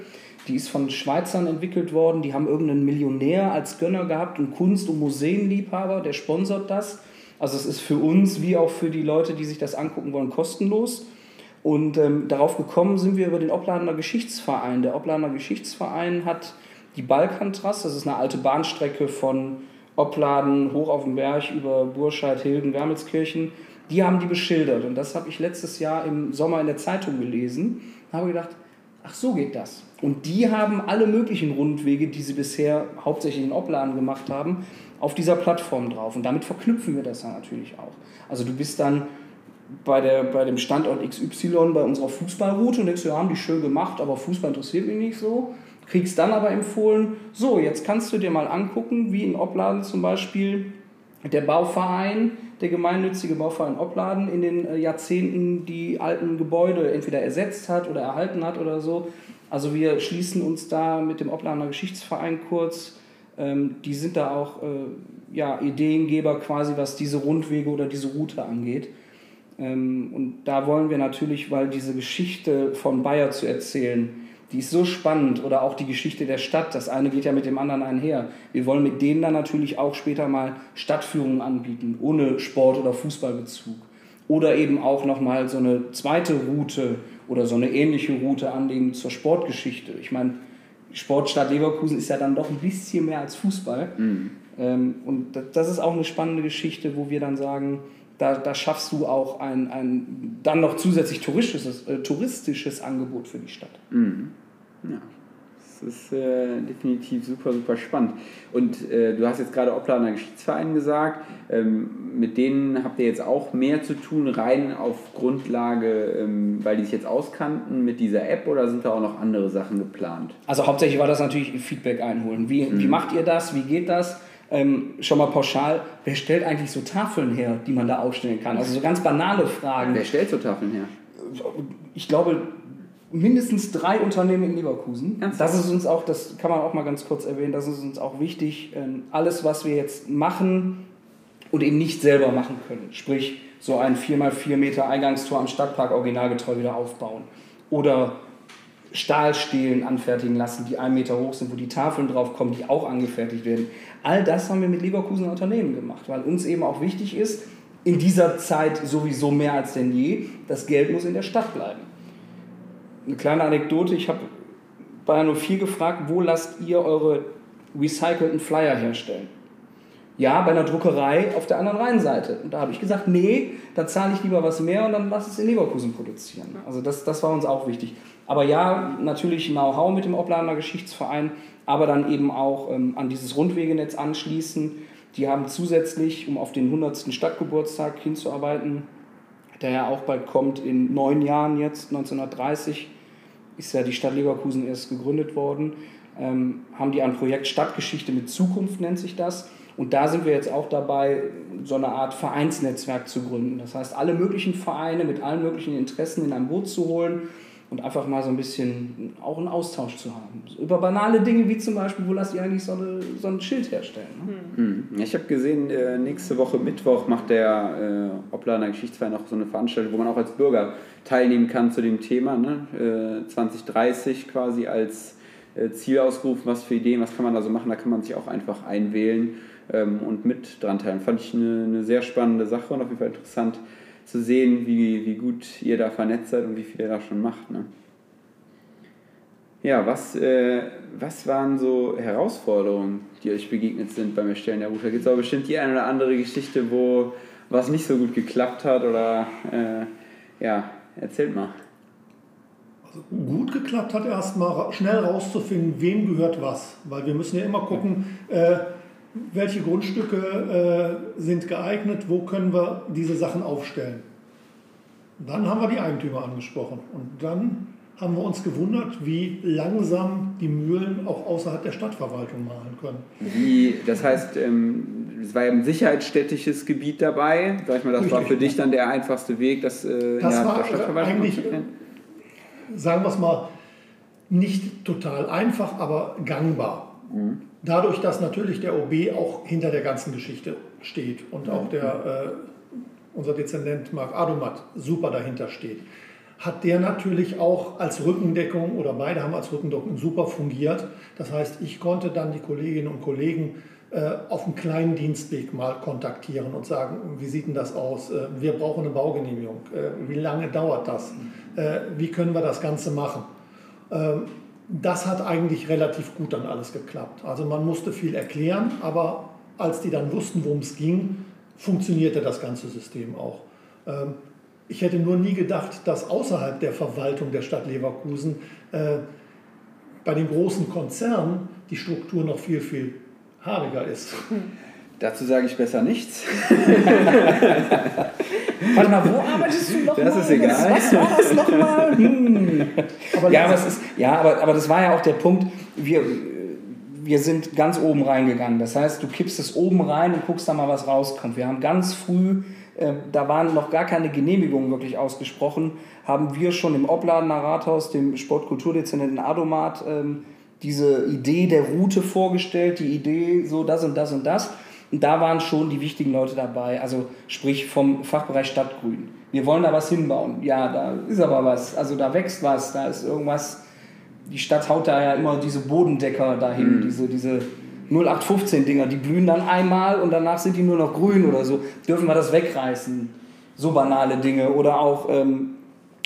Die ist von Schweizern entwickelt worden. Die haben irgendeinen Millionär als Gönner gehabt, einen Kunst- und Museenliebhaber, der sponsert das. Also es ist für uns wie auch für die Leute, die sich das angucken wollen, kostenlos. Und darauf gekommen sind wir über den Opladener Geschichtsverein. Der Opladener Geschichtsverein hat die Balkantrasse, das ist eine alte Bahnstrecke von Opladen hoch auf den Berg über Burscheid, Hilden, Wermelskirchen, die haben die beschildert. Und das habe ich letztes Jahr im Sommer in der Zeitung gelesen und habe gedacht, ach so geht das. Und die haben alle möglichen Rundwege, die sie bisher hauptsächlich in Opladen gemacht haben, auf dieser Plattform drauf. Und damit verknüpfen wir das dann natürlich auch. Also du bist dann bei dem Standort XY bei unserer Fußballroute und denkst, ja, haben die schön gemacht, aber Fußball interessiert mich nicht so. Kriegst dann aber empfohlen, so, jetzt kannst du dir mal angucken, wie in Opladen zum Beispiel der Bauverein, der gemeinnützige Bauverein Opladen in den Jahrzehnten die alten Gebäude entweder ersetzt hat oder erhalten hat oder so. Also wir schließen uns da mit dem Opladener Geschichtsverein kurz. Die sind da auch Ideengeber quasi, was diese Rundwege oder diese Route angeht. Und da wollen wir natürlich, weil diese Geschichte von Bayer zu erzählen, die ist so spannend, oder auch die Geschichte der Stadt, das eine geht ja mit dem anderen einher. Wir wollen mit denen dann natürlich auch später mal Stadtführungen anbieten, ohne Sport- oder Fußballbezug. Oder eben auch nochmal so eine zweite Route oder so eine ähnliche Route anlegen zur Sportgeschichte. Ich meine, Sportstadt Leverkusen ist ja dann doch ein bisschen mehr als Fußball. Und das ist auch eine spannende Geschichte, wo wir dann sagen, da schaffst du auch ein dann noch zusätzlich touristisches Angebot für die Stadt. Ja, das ist definitiv super, super spannend. Und du hast jetzt gerade Opladener Geschichtsverein gesagt. Mit denen habt ihr jetzt auch mehr zu tun, rein auf Grundlage, weil die sich jetzt auskannten mit dieser App, oder sind da auch noch andere Sachen geplant? Also hauptsächlich war das natürlich Feedback einholen. Wie macht ihr das? Wie geht das? Schon mal pauschal, wer stellt eigentlich so Tafeln her, die man da aufstellen kann? Also so ganz banale Fragen. Wer stellt so Tafeln her? Ich glaube, mindestens 3 Unternehmen in Leverkusen. Das ist uns auch, das kann man auch mal ganz kurz erwähnen, das ist uns auch wichtig. Alles, was wir jetzt machen und eben nicht selber machen können, sprich so ein 4x4 Meter Eingangstor am Stadtpark originalgetreu wieder aufbauen oder Stahlstelen anfertigen lassen, die 1 Meter hoch sind, wo die Tafeln drauf kommen, die auch angefertigt werden. All das haben wir mit Leverkusener Unternehmen gemacht, weil uns eben auch wichtig ist, in dieser Zeit sowieso mehr als denn je, das Geld muss in der Stadt bleiben. Eine kleine Anekdote, ich habe Bayer 04 gefragt, wo lasst ihr eure recycelten Flyer herstellen? Ja, bei einer Druckerei auf der anderen Rheinseite. Und da habe ich gesagt, nee, da zahle ich lieber was mehr und dann lass es in Leverkusen produzieren. Also das war uns auch wichtig. Aber ja, natürlich Know-how mit dem Opladener Geschichtsverein, aber dann eben auch an dieses Rundwegenetz anschließen. Die haben zusätzlich, um auf den 100. Stadtgeburtstag hinzuarbeiten, der ja auch bald kommt, in 9 Jahren jetzt, 1930, ist ja die Stadt Leverkusen erst gegründet worden, haben die ein Projekt Stadtgeschichte mit Zukunft, nennt sich das. Und da sind wir jetzt auch dabei, so eine Art Vereinsnetzwerk zu gründen. Das heißt, alle möglichen Vereine mit allen möglichen Interessen in ein Boot zu holen und einfach mal so ein bisschen auch einen Austausch zu haben. Über banale Dinge wie zum Beispiel, wo lasst ihr eigentlich so ein Schild herstellen? Ne? Hm. Ich habe gesehen, nächste Woche Mittwoch macht der Opladener Geschichtsverein auch so eine Veranstaltung, wo man auch als Bürger teilnehmen kann zu dem Thema. Ne? 2030 quasi als Ziel ausgerufen, was für Ideen, was kann man da so machen. Da kann man sich auch einfach einwählen und mit dran teilen. Fand ich eine sehr spannende Sache und auf jeden Fall interessant zu sehen, wie gut ihr da vernetzt seid und wie viel ihr da schon macht. Ne? Ja, was waren so Herausforderungen, die euch begegnet sind beim Erstellen der Route? Da gibt es aber bestimmt die eine oder andere Geschichte, wo was nicht so gut geklappt hat oder ja, erzählt mal. Also gut geklappt hat erstmal schnell rauszufinden, wem gehört was, weil wir müssen ja immer gucken, welche Grundstücke sind geeignet, wo können wir diese Sachen aufstellen. Dann haben wir die Eigentümer angesprochen und dann haben wir uns gewundert, wie langsam die Mühlen auch außerhalb der Stadtverwaltung malen können. Das heißt, es war ein sicherheitsstädtisches Gebiet dabei, sag ich mal, das richtig, war für dich dann der einfachste Weg, das war der Stadtverwaltung eigentlich, sagen wir es mal, nicht total einfach, aber gangbar. Mhm. Dadurch, dass natürlich der OB auch hinter der ganzen Geschichte steht und auch unser Dezernent Marc Adomat super dahinter steht, hat der natürlich auch als Rückendeckung oder beide haben als Rückendeckung super fungiert. Das heißt, ich konnte dann die Kolleginnen und Kollegen auf einem kleinen Dienstweg mal kontaktieren und sagen, wie sieht denn das aus? Wir brauchen eine Baugenehmigung. Wie lange dauert das? Wie können wir das Ganze machen? Das hat eigentlich relativ gut dann alles geklappt. Also man musste viel erklären, aber als die dann wussten, worum es ging, funktionierte das ganze System auch. Ich hätte nur nie gedacht, dass außerhalb der Verwaltung der Stadt Leverkusen bei den großen Konzernen die Struktur noch viel, viel haariger ist. Dazu sage ich besser nichts. Warte mal, wo arbeitest du nochmal? Das ist egal. Was war das nochmal? Aber das war ja auch der Punkt, wir sind ganz oben reingegangen. Das heißt, du kippst es oben rein und guckst da mal, was rauskommt. Wir haben ganz früh, da waren noch gar keine Genehmigungen wirklich ausgesprochen, haben wir schon im Opladener Rathaus, dem Sportkulturdezernenten Adomat, diese Idee der Route vorgestellt, die Idee so das und das und das. Und da waren schon die wichtigen Leute dabei, also sprich vom Fachbereich Stadtgrün. Wir wollen da was hinbauen. Ja, da ist aber was. Also da wächst was, da ist irgendwas. Die Stadt haut da ja immer diese Bodendecker dahin, diese 0815-Dinger, die blühen dann einmal und danach sind die nur noch grün oder so. Dürfen wir das wegreißen? So banale Dinge. Oder auch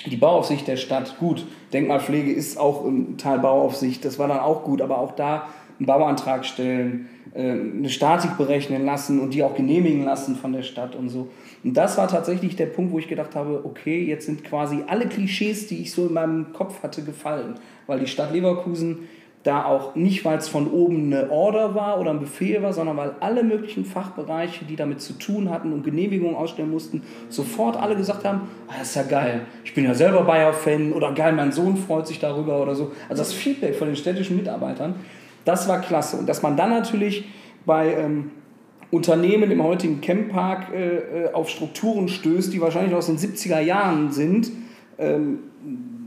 die Bauaufsicht der Stadt. Gut, Denkmalpflege ist auch ein Teil Bauaufsicht. Das war dann auch gut, aber auch da einen Bauantrag stellen, eine Statik berechnen lassen und die auch genehmigen lassen von der Stadt und so. Und das war tatsächlich der Punkt, wo ich gedacht habe, okay, jetzt sind quasi alle Klischees, die ich so in meinem Kopf hatte, gefallen. Weil die Stadt Leverkusen da auch nicht, weil es von oben eine Order war oder ein Befehl war, sondern weil alle möglichen Fachbereiche, die damit zu tun hatten und Genehmigungen ausstellen mussten, sofort alle gesagt haben, ah, das ist ja geil, ich bin ja selber Bayer-Fan oder geil, mein Sohn freut sich darüber oder so. Also das Feedback von den städtischen Mitarbeitern, das war klasse. Und dass man dann natürlich bei Unternehmen im heutigen Camppark auf Strukturen stößt, die wahrscheinlich aus den 70er Jahren sind, haben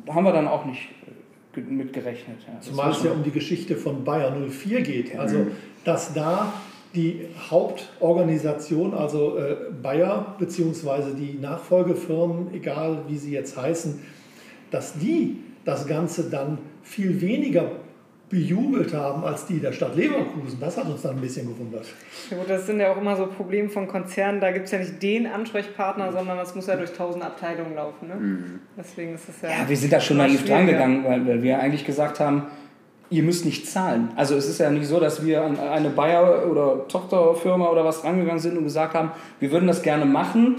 wir dann auch nicht mitgerechnet. Ja, zumal es ja um die Geschichte von Bayer 04 geht. Also, dass da die Hauptorganisation, also Bayer bzw. die Nachfolgefirmen, egal wie sie jetzt heißen, dass die das Ganze dann viel weniger bejubelt haben als die der Stadt Leverkusen. Das hat uns dann ein bisschen gewundert. Ja, gut, das sind ja auch immer so Probleme von Konzernen. Da gibt es ja nicht den Ansprechpartner, sondern das muss ja durch 1000 Abteilungen laufen. Ne? Mhm. Deswegen ist das ja, wir sind da schon naiv drangegangen, weil wir eigentlich gesagt haben, ihr müsst nicht zahlen. Also es ist ja nicht so, dass wir an eine Bayer- oder Tochterfirma oder was rangegangen sind und gesagt haben, wir würden das gerne machen.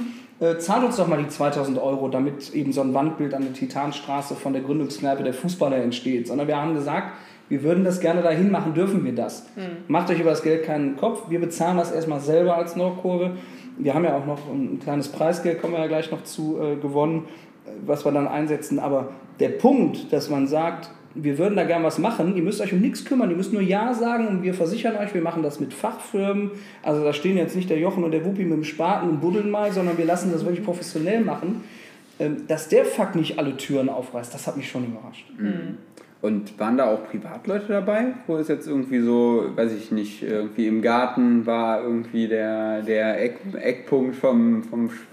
Zahlt uns doch mal die 2.000 €, damit eben so ein Wandbild an der Titanstraße von der Gründungskneipe der Fußballer entsteht. Sondern wir haben gesagt, wir würden das gerne dahin machen, dürfen wir das. Mhm. Macht euch über das Geld keinen Kopf, wir bezahlen das erstmal selber als Nordkurve. Wir haben ja auch noch ein kleines Preisgeld, kommen wir ja gleich noch zu, gewonnen, was wir dann einsetzen. Aber der Punkt, dass man sagt, wir würden da gern was machen, ihr müsst euch um nichts kümmern, ihr müsst nur Ja sagen und wir versichern euch, wir machen das mit Fachfirmen. Also da stehen jetzt nicht der Jochen und der Wuppi mit dem Spaten und buddeln mal, sondern wir lassen das wirklich professionell machen. Dass der Fuck nicht alle Türen aufreißt, das hat mich schon überrascht. Mhm. Und waren da auch Privatleute dabei? Wo ist jetzt irgendwie so, weiß ich nicht, irgendwie im Garten war irgendwie der Eckpunkt von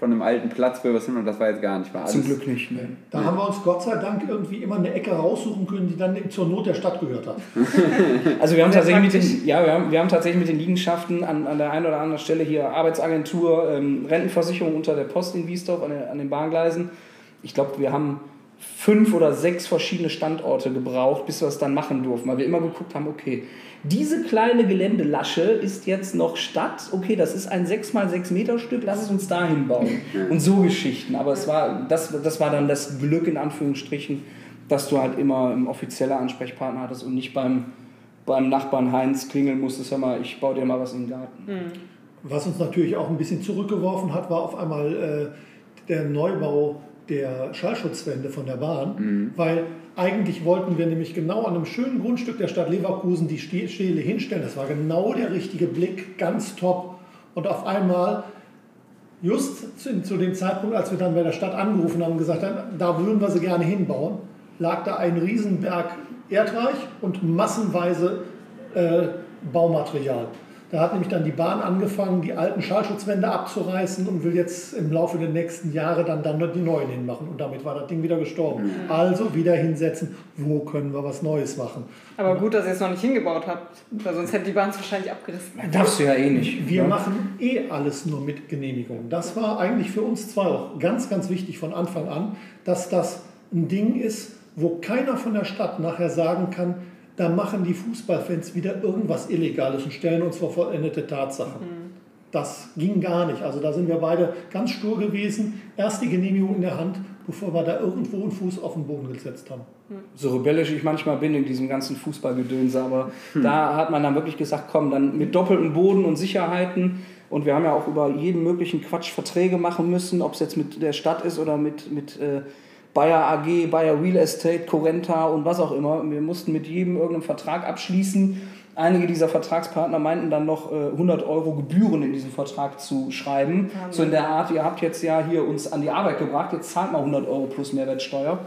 einem alten Platz für was hin und das war jetzt gar nicht wahr. Zum Glück nicht. Ne? Da haben wir uns Gott sei Dank irgendwie immer eine Ecke raussuchen können, die dann zur Not der Stadt gehört hat. Also wir haben tatsächlich mit den Liegenschaften an der einen oder anderen Stelle hier Arbeitsagentur, Rentenversicherung unter der Post in Wiesdorf an den Bahngleisen. Ich glaube, wir haben 5 oder 6 verschiedene Standorte gebraucht, bis wir es dann machen durften, weil wir immer geguckt haben, okay, diese kleine Geländelasche ist jetzt noch Stadt, okay, das ist ein 6x6 Meter Stück, lass es uns dahin bauen und so Geschichten, aber es war, das war dann das Glück in Anführungsstrichen, dass du halt immer einen offiziellen Ansprechpartner hattest und nicht beim Nachbarn Heinz klingeln musstest, hör mal, ich baue dir mal was in den Garten. Mhm. Was uns natürlich auch ein bisschen zurückgeworfen hat, war auf einmal der Neubau der Schallschutzwände von der Bahn, weil eigentlich wollten wir nämlich genau an einem schönen Grundstück der Stadt Leverkusen die Stele hinstellen. Das war genau der richtige Blick, ganz top. Und auf einmal, just zu dem Zeitpunkt, als wir dann bei der Stadt angerufen haben und gesagt haben, da würden wir sie gerne hinbauen, lag da ein Riesenberg Erdreich und massenweise Baumaterial. Da hat nämlich dann die Bahn angefangen, die alten Schallschutzwände abzureißen und will jetzt im Laufe der nächsten Jahre dann die neuen hinmachen. Und damit war das Ding wieder gestorben. Mhm. Also wieder hinsetzen, wo können wir was Neues machen. Aber gut, dass ihr es noch nicht hingebaut habt, weil sonst hätte die Bahn es wahrscheinlich abgerissen. Darfst du ja eh nicht. Wir machen eh alles nur mit Genehmigung. Das war eigentlich für uns zwei auch ganz, ganz wichtig von Anfang an, dass das ein Ding ist, wo keiner von der Stadt nachher sagen kann, da machen die Fußballfans wieder irgendwas Illegales und stellen uns vor vollendete Tatsachen. Mhm. Das ging gar nicht. Also da sind wir beide ganz stur gewesen. Erst die Genehmigung in der Hand, bevor wir da irgendwo einen Fuß auf den Boden gesetzt haben. Mhm. So rebellisch ich manchmal bin in diesem ganzen Fußballgedönse, aber da hat man dann wirklich gesagt, komm, dann mit doppeltem Boden und Sicherheiten. Und wir haben ja auch über jeden möglichen Quatsch Verträge machen müssen, ob es jetzt mit der Stadt ist oder mit Bayer AG, Bayer Real Estate, Corenta und was auch immer. Wir mussten mit jedem irgendeinen Vertrag abschließen. Einige dieser Vertragspartner meinten dann noch 100 € Gebühren in diesen Vertrag zu schreiben. Ja, so in der Art, ihr habt jetzt ja hier uns an die Arbeit gebracht, jetzt zahlt mal 100 € plus Mehrwertsteuer.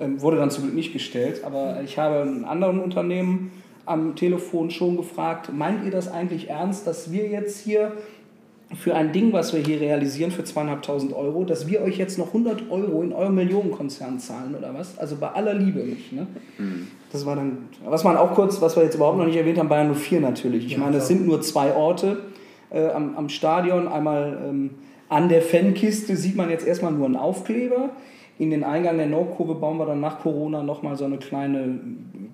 Mhm. Wurde dann zum Glück nicht gestellt. Aber ich habe einen anderen Unternehmen am Telefon schon gefragt, meint ihr das eigentlich ernst, dass wir jetzt hier für ein Ding, was wir hier realisieren, für 2.500 €, dass wir euch jetzt noch 100 € in eurem Millionenkonzern zahlen oder was? Also bei aller Liebe nicht. Ne? Mhm. Das war dann gut. Was man auch kurz, was wir jetzt überhaupt noch nicht erwähnt haben, Bayern 04 natürlich. Ich meine, das sind nur 2 Orte am Stadion. Einmal an der Fankiste sieht man jetzt erstmal nur einen Aufkleber. In den Eingang der Nordkurve bauen wir dann nach Corona nochmal so eine kleine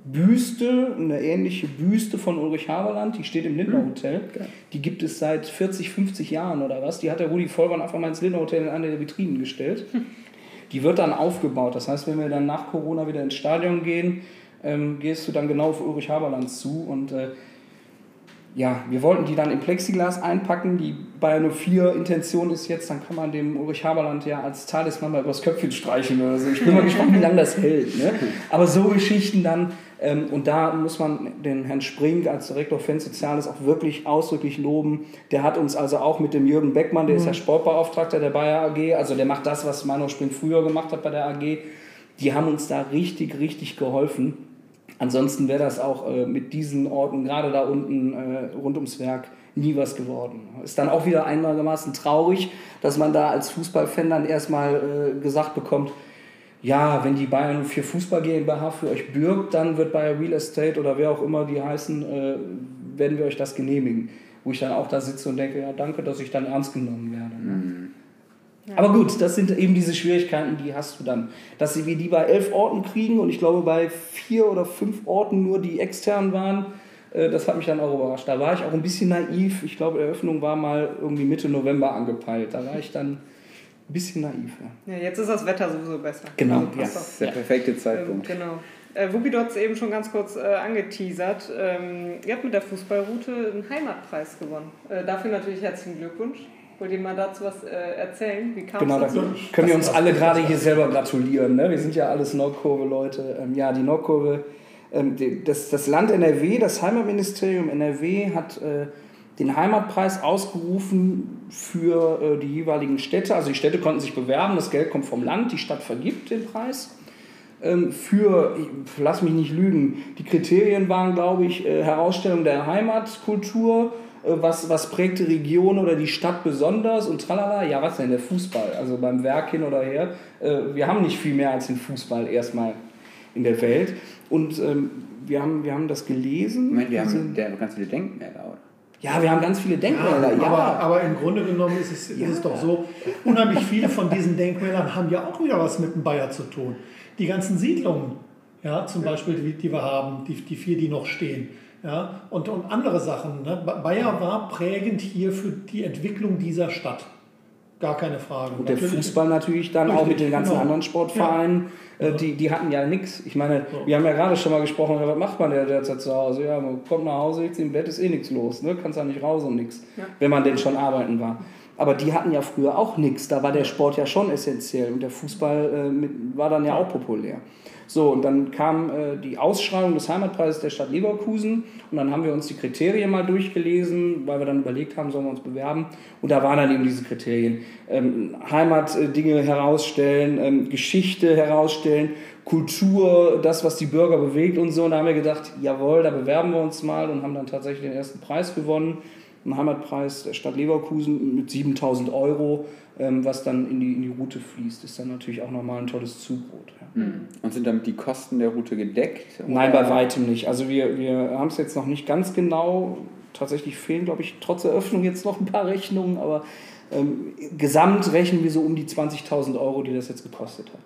Büste, eine ähnliche Büste von Ulrich Haberland, die steht im Lindner Hotel. Geil. Die gibt es seit 40, 50 Jahren oder was. Die hat der Rüdiger Vollborn einfach mal ins Lindner Hotel in eine der Vitrinen gestellt. Die wird dann aufgebaut. Das heißt, wenn wir dann nach Corona wieder ins Stadion gehen, gehst du dann genau auf Ulrich Haberland zu und wir wollten die dann in Plexiglas einpacken. Die Bayer 04 Intention ist jetzt, dann kann man dem Ulrich Haberland ja als Talisman mal übers Köpfchen streichen oder so. Ich bin mal gespannt, wie lange das hält. Ne? Aber so Geschichten dann, und da muss man den Herrn Spring als Direktor Fansoziales auch wirklich ausdrücklich loben. Der hat uns also auch mit dem Jürgen Beckmann, der ist ja Sportbeauftragter der Bayer AG, also der macht das, was Manuel Spring früher gemacht hat bei der AG. Die haben uns da richtig, richtig geholfen. Ansonsten wäre das auch mit diesen Orten, gerade da unten rund ums Werk, nie was geworden. Ist dann auch wieder einigermaßen traurig, dass man da als Fußballfan dann erstmal gesagt bekommt, ja, wenn die Bayern 04 Fußball GmbH für euch bürgt, dann wird Bayer Real Estate oder wer auch immer die heißen, werden wir euch das genehmigen. Wo ich dann auch da sitze und denke, ja danke, dass ich dann ernst genommen werde. Mhm. Ja. Aber gut, das sind eben diese Schwierigkeiten, die hast du dann. Dass wir die bei 11 Orten kriegen und ich glaube bei 4 oder 5 Orten nur die externen waren, das hat mich dann auch überrascht. Da war ich auch ein bisschen naiv. Ich glaube, die Eröffnung war mal irgendwie Mitte November angepeilt. Da war ich dann ein bisschen naiv. Ja, ja, jetzt ist das Wetter sowieso besser. Genau, also das ist der perfekte Zeitpunkt. Genau. Wuppi, du hast eben schon ganz kurz angeteasert. Ihr habt mit der Fußballroute einen Heimatpreis gewonnen. Dafür natürlich herzlichen Glückwunsch. Wollt ihr mal dazu was erzählen? Wie kam es dazu? Können wir uns alle gerade hier selber gratulieren. Ne? Wir sind ja alles Nordkurve-Leute. Ja, die Nordkurve, das Land NRW, das Heimatministerium NRW hat den Heimatpreis ausgerufen für die jeweiligen Städte. Also die Städte konnten sich bewerben, das Geld kommt vom Land, die Stadt vergibt den Preis. Für, lass mich nicht lügen, die Kriterien waren, glaube ich, Herausstellung der Heimatkultur, was prägt die Region oder die Stadt besonders und tralala, ja was denn, der Fußball, also beim Werk hin oder her, wir haben nicht viel mehr als den Fußball erstmal in der Welt und wir haben das gelesen. Moment, wir haben ganz viele Denkmäler, oder? Ja, wir haben ganz viele Denkmäler. Ja, aber im Grunde genommen ist es doch so, unheimlich viele von diesen Denkmälern haben ja auch wieder was mit dem Bayer zu tun. Die ganzen Siedlungen, ja, zum Beispiel, die wir haben, die 4, die noch stehen, ja, und andere Sachen. Ne? Bayer war prägend hier für die Entwicklung dieser Stadt. Gar keine Frage. Und der Fußball natürlich dann auch mit den ganzen anderen Sportvereinen, ja. Die hatten ja nichts. Ich meine, wir haben ja gerade schon mal gesprochen, was macht man derzeit zu Hause? Ja, man kommt nach Hause, liegt im Bett, ist eh nichts los. Ne? Kannst ja nicht raus und nichts, wenn man denn schon arbeiten war. Aber die hatten ja früher auch nichts. Da war der Sport ja schon essentiell und der Fußball war dann ja auch populär. So, und dann kam die Ausschreibung des Heimatpreises der Stadt Leverkusen und dann haben wir uns die Kriterien mal durchgelesen, weil wir dann überlegt haben, sollen wir uns bewerben. Und da waren dann eben diese Kriterien. Heimatdinge herausstellen, Geschichte herausstellen, Kultur, das, was die Bürger bewegt und so. Und da haben wir gedacht, jawohl, da bewerben wir uns mal und haben dann tatsächlich den ersten Preis gewonnen. Ein Heimatpreis der Stadt Leverkusen mit 7.000 Euro, was dann in die Route fließt, ist dann natürlich auch nochmal ein tolles Zubrot. Ja. Und sind damit die Kosten der Route gedeckt? Nein, bei weitem nicht. Also wir haben es jetzt noch nicht ganz genau. Tatsächlich fehlen, glaube ich, trotz Eröffnung jetzt noch ein paar Rechnungen, aber gesamt rechnen wir so um die 20.000 Euro, die das jetzt gekostet hat.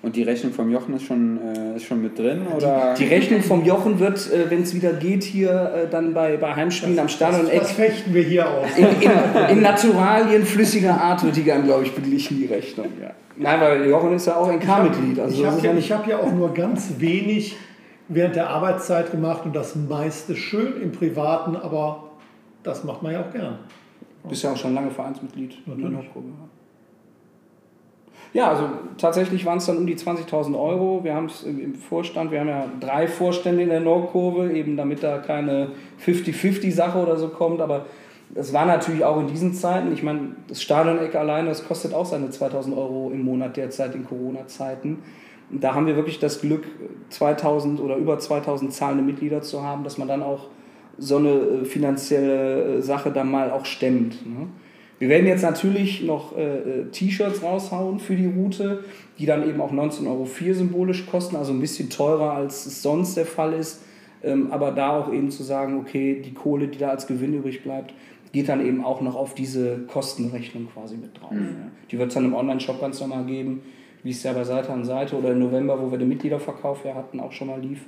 Und die Rechnung vom Jochen ist schon mit drin? Oder? Die Rechnung vom Jochen wird, wenn es wieder geht, hier dann bei Heimspielen am Stadion-Eck. Das fechten wir hier aus. In Naturalien flüssiger Art wird die dann, glaube ich, beglichen, die Rechnung. Ja. Nein, weil Jochen ist ja auch NK-Mitglied. Also ich habe ja auch nur ganz wenig während der Arbeitszeit gemacht und das meiste schön im Privaten, aber das macht man ja auch gern. Du bist ja auch schon lange Vereinsmitglied. Natürlich. Ja, also tatsächlich waren es dann um die 20.000 Euro. Wir haben es im Vorstand, wir haben ja 3 Vorstände in der Nordkurve, eben damit da keine 50-50-Sache oder so kommt. Aber das war natürlich auch in diesen Zeiten, ich meine, das Stadion-Eck alleine, das kostet auch seine 2.000 Euro im Monat derzeit in Corona-Zeiten. Da haben wir wirklich das Glück, 2.000 oder über 2.000 zahlende Mitglieder zu haben, dass man dann auch so eine finanzielle Sache dann mal auch stemmt, ne? Wir werden jetzt natürlich noch T-Shirts raushauen für die Route, die dann eben auch 19,04 Euro symbolisch kosten, also ein bisschen teurer, als es sonst der Fall ist. Aber da auch eben zu sagen, okay, die Kohle, die da als Gewinn übrig bleibt, geht dann eben auch noch auf diese Kostenrechnung quasi mit drauf. Mhm. Ja. Die wird es dann im Online-Shop ganz normal geben, wie es ja bei Seite an Seite oder im November, wo wir den Mitgliederverkauf ja hatten, auch schon mal lief.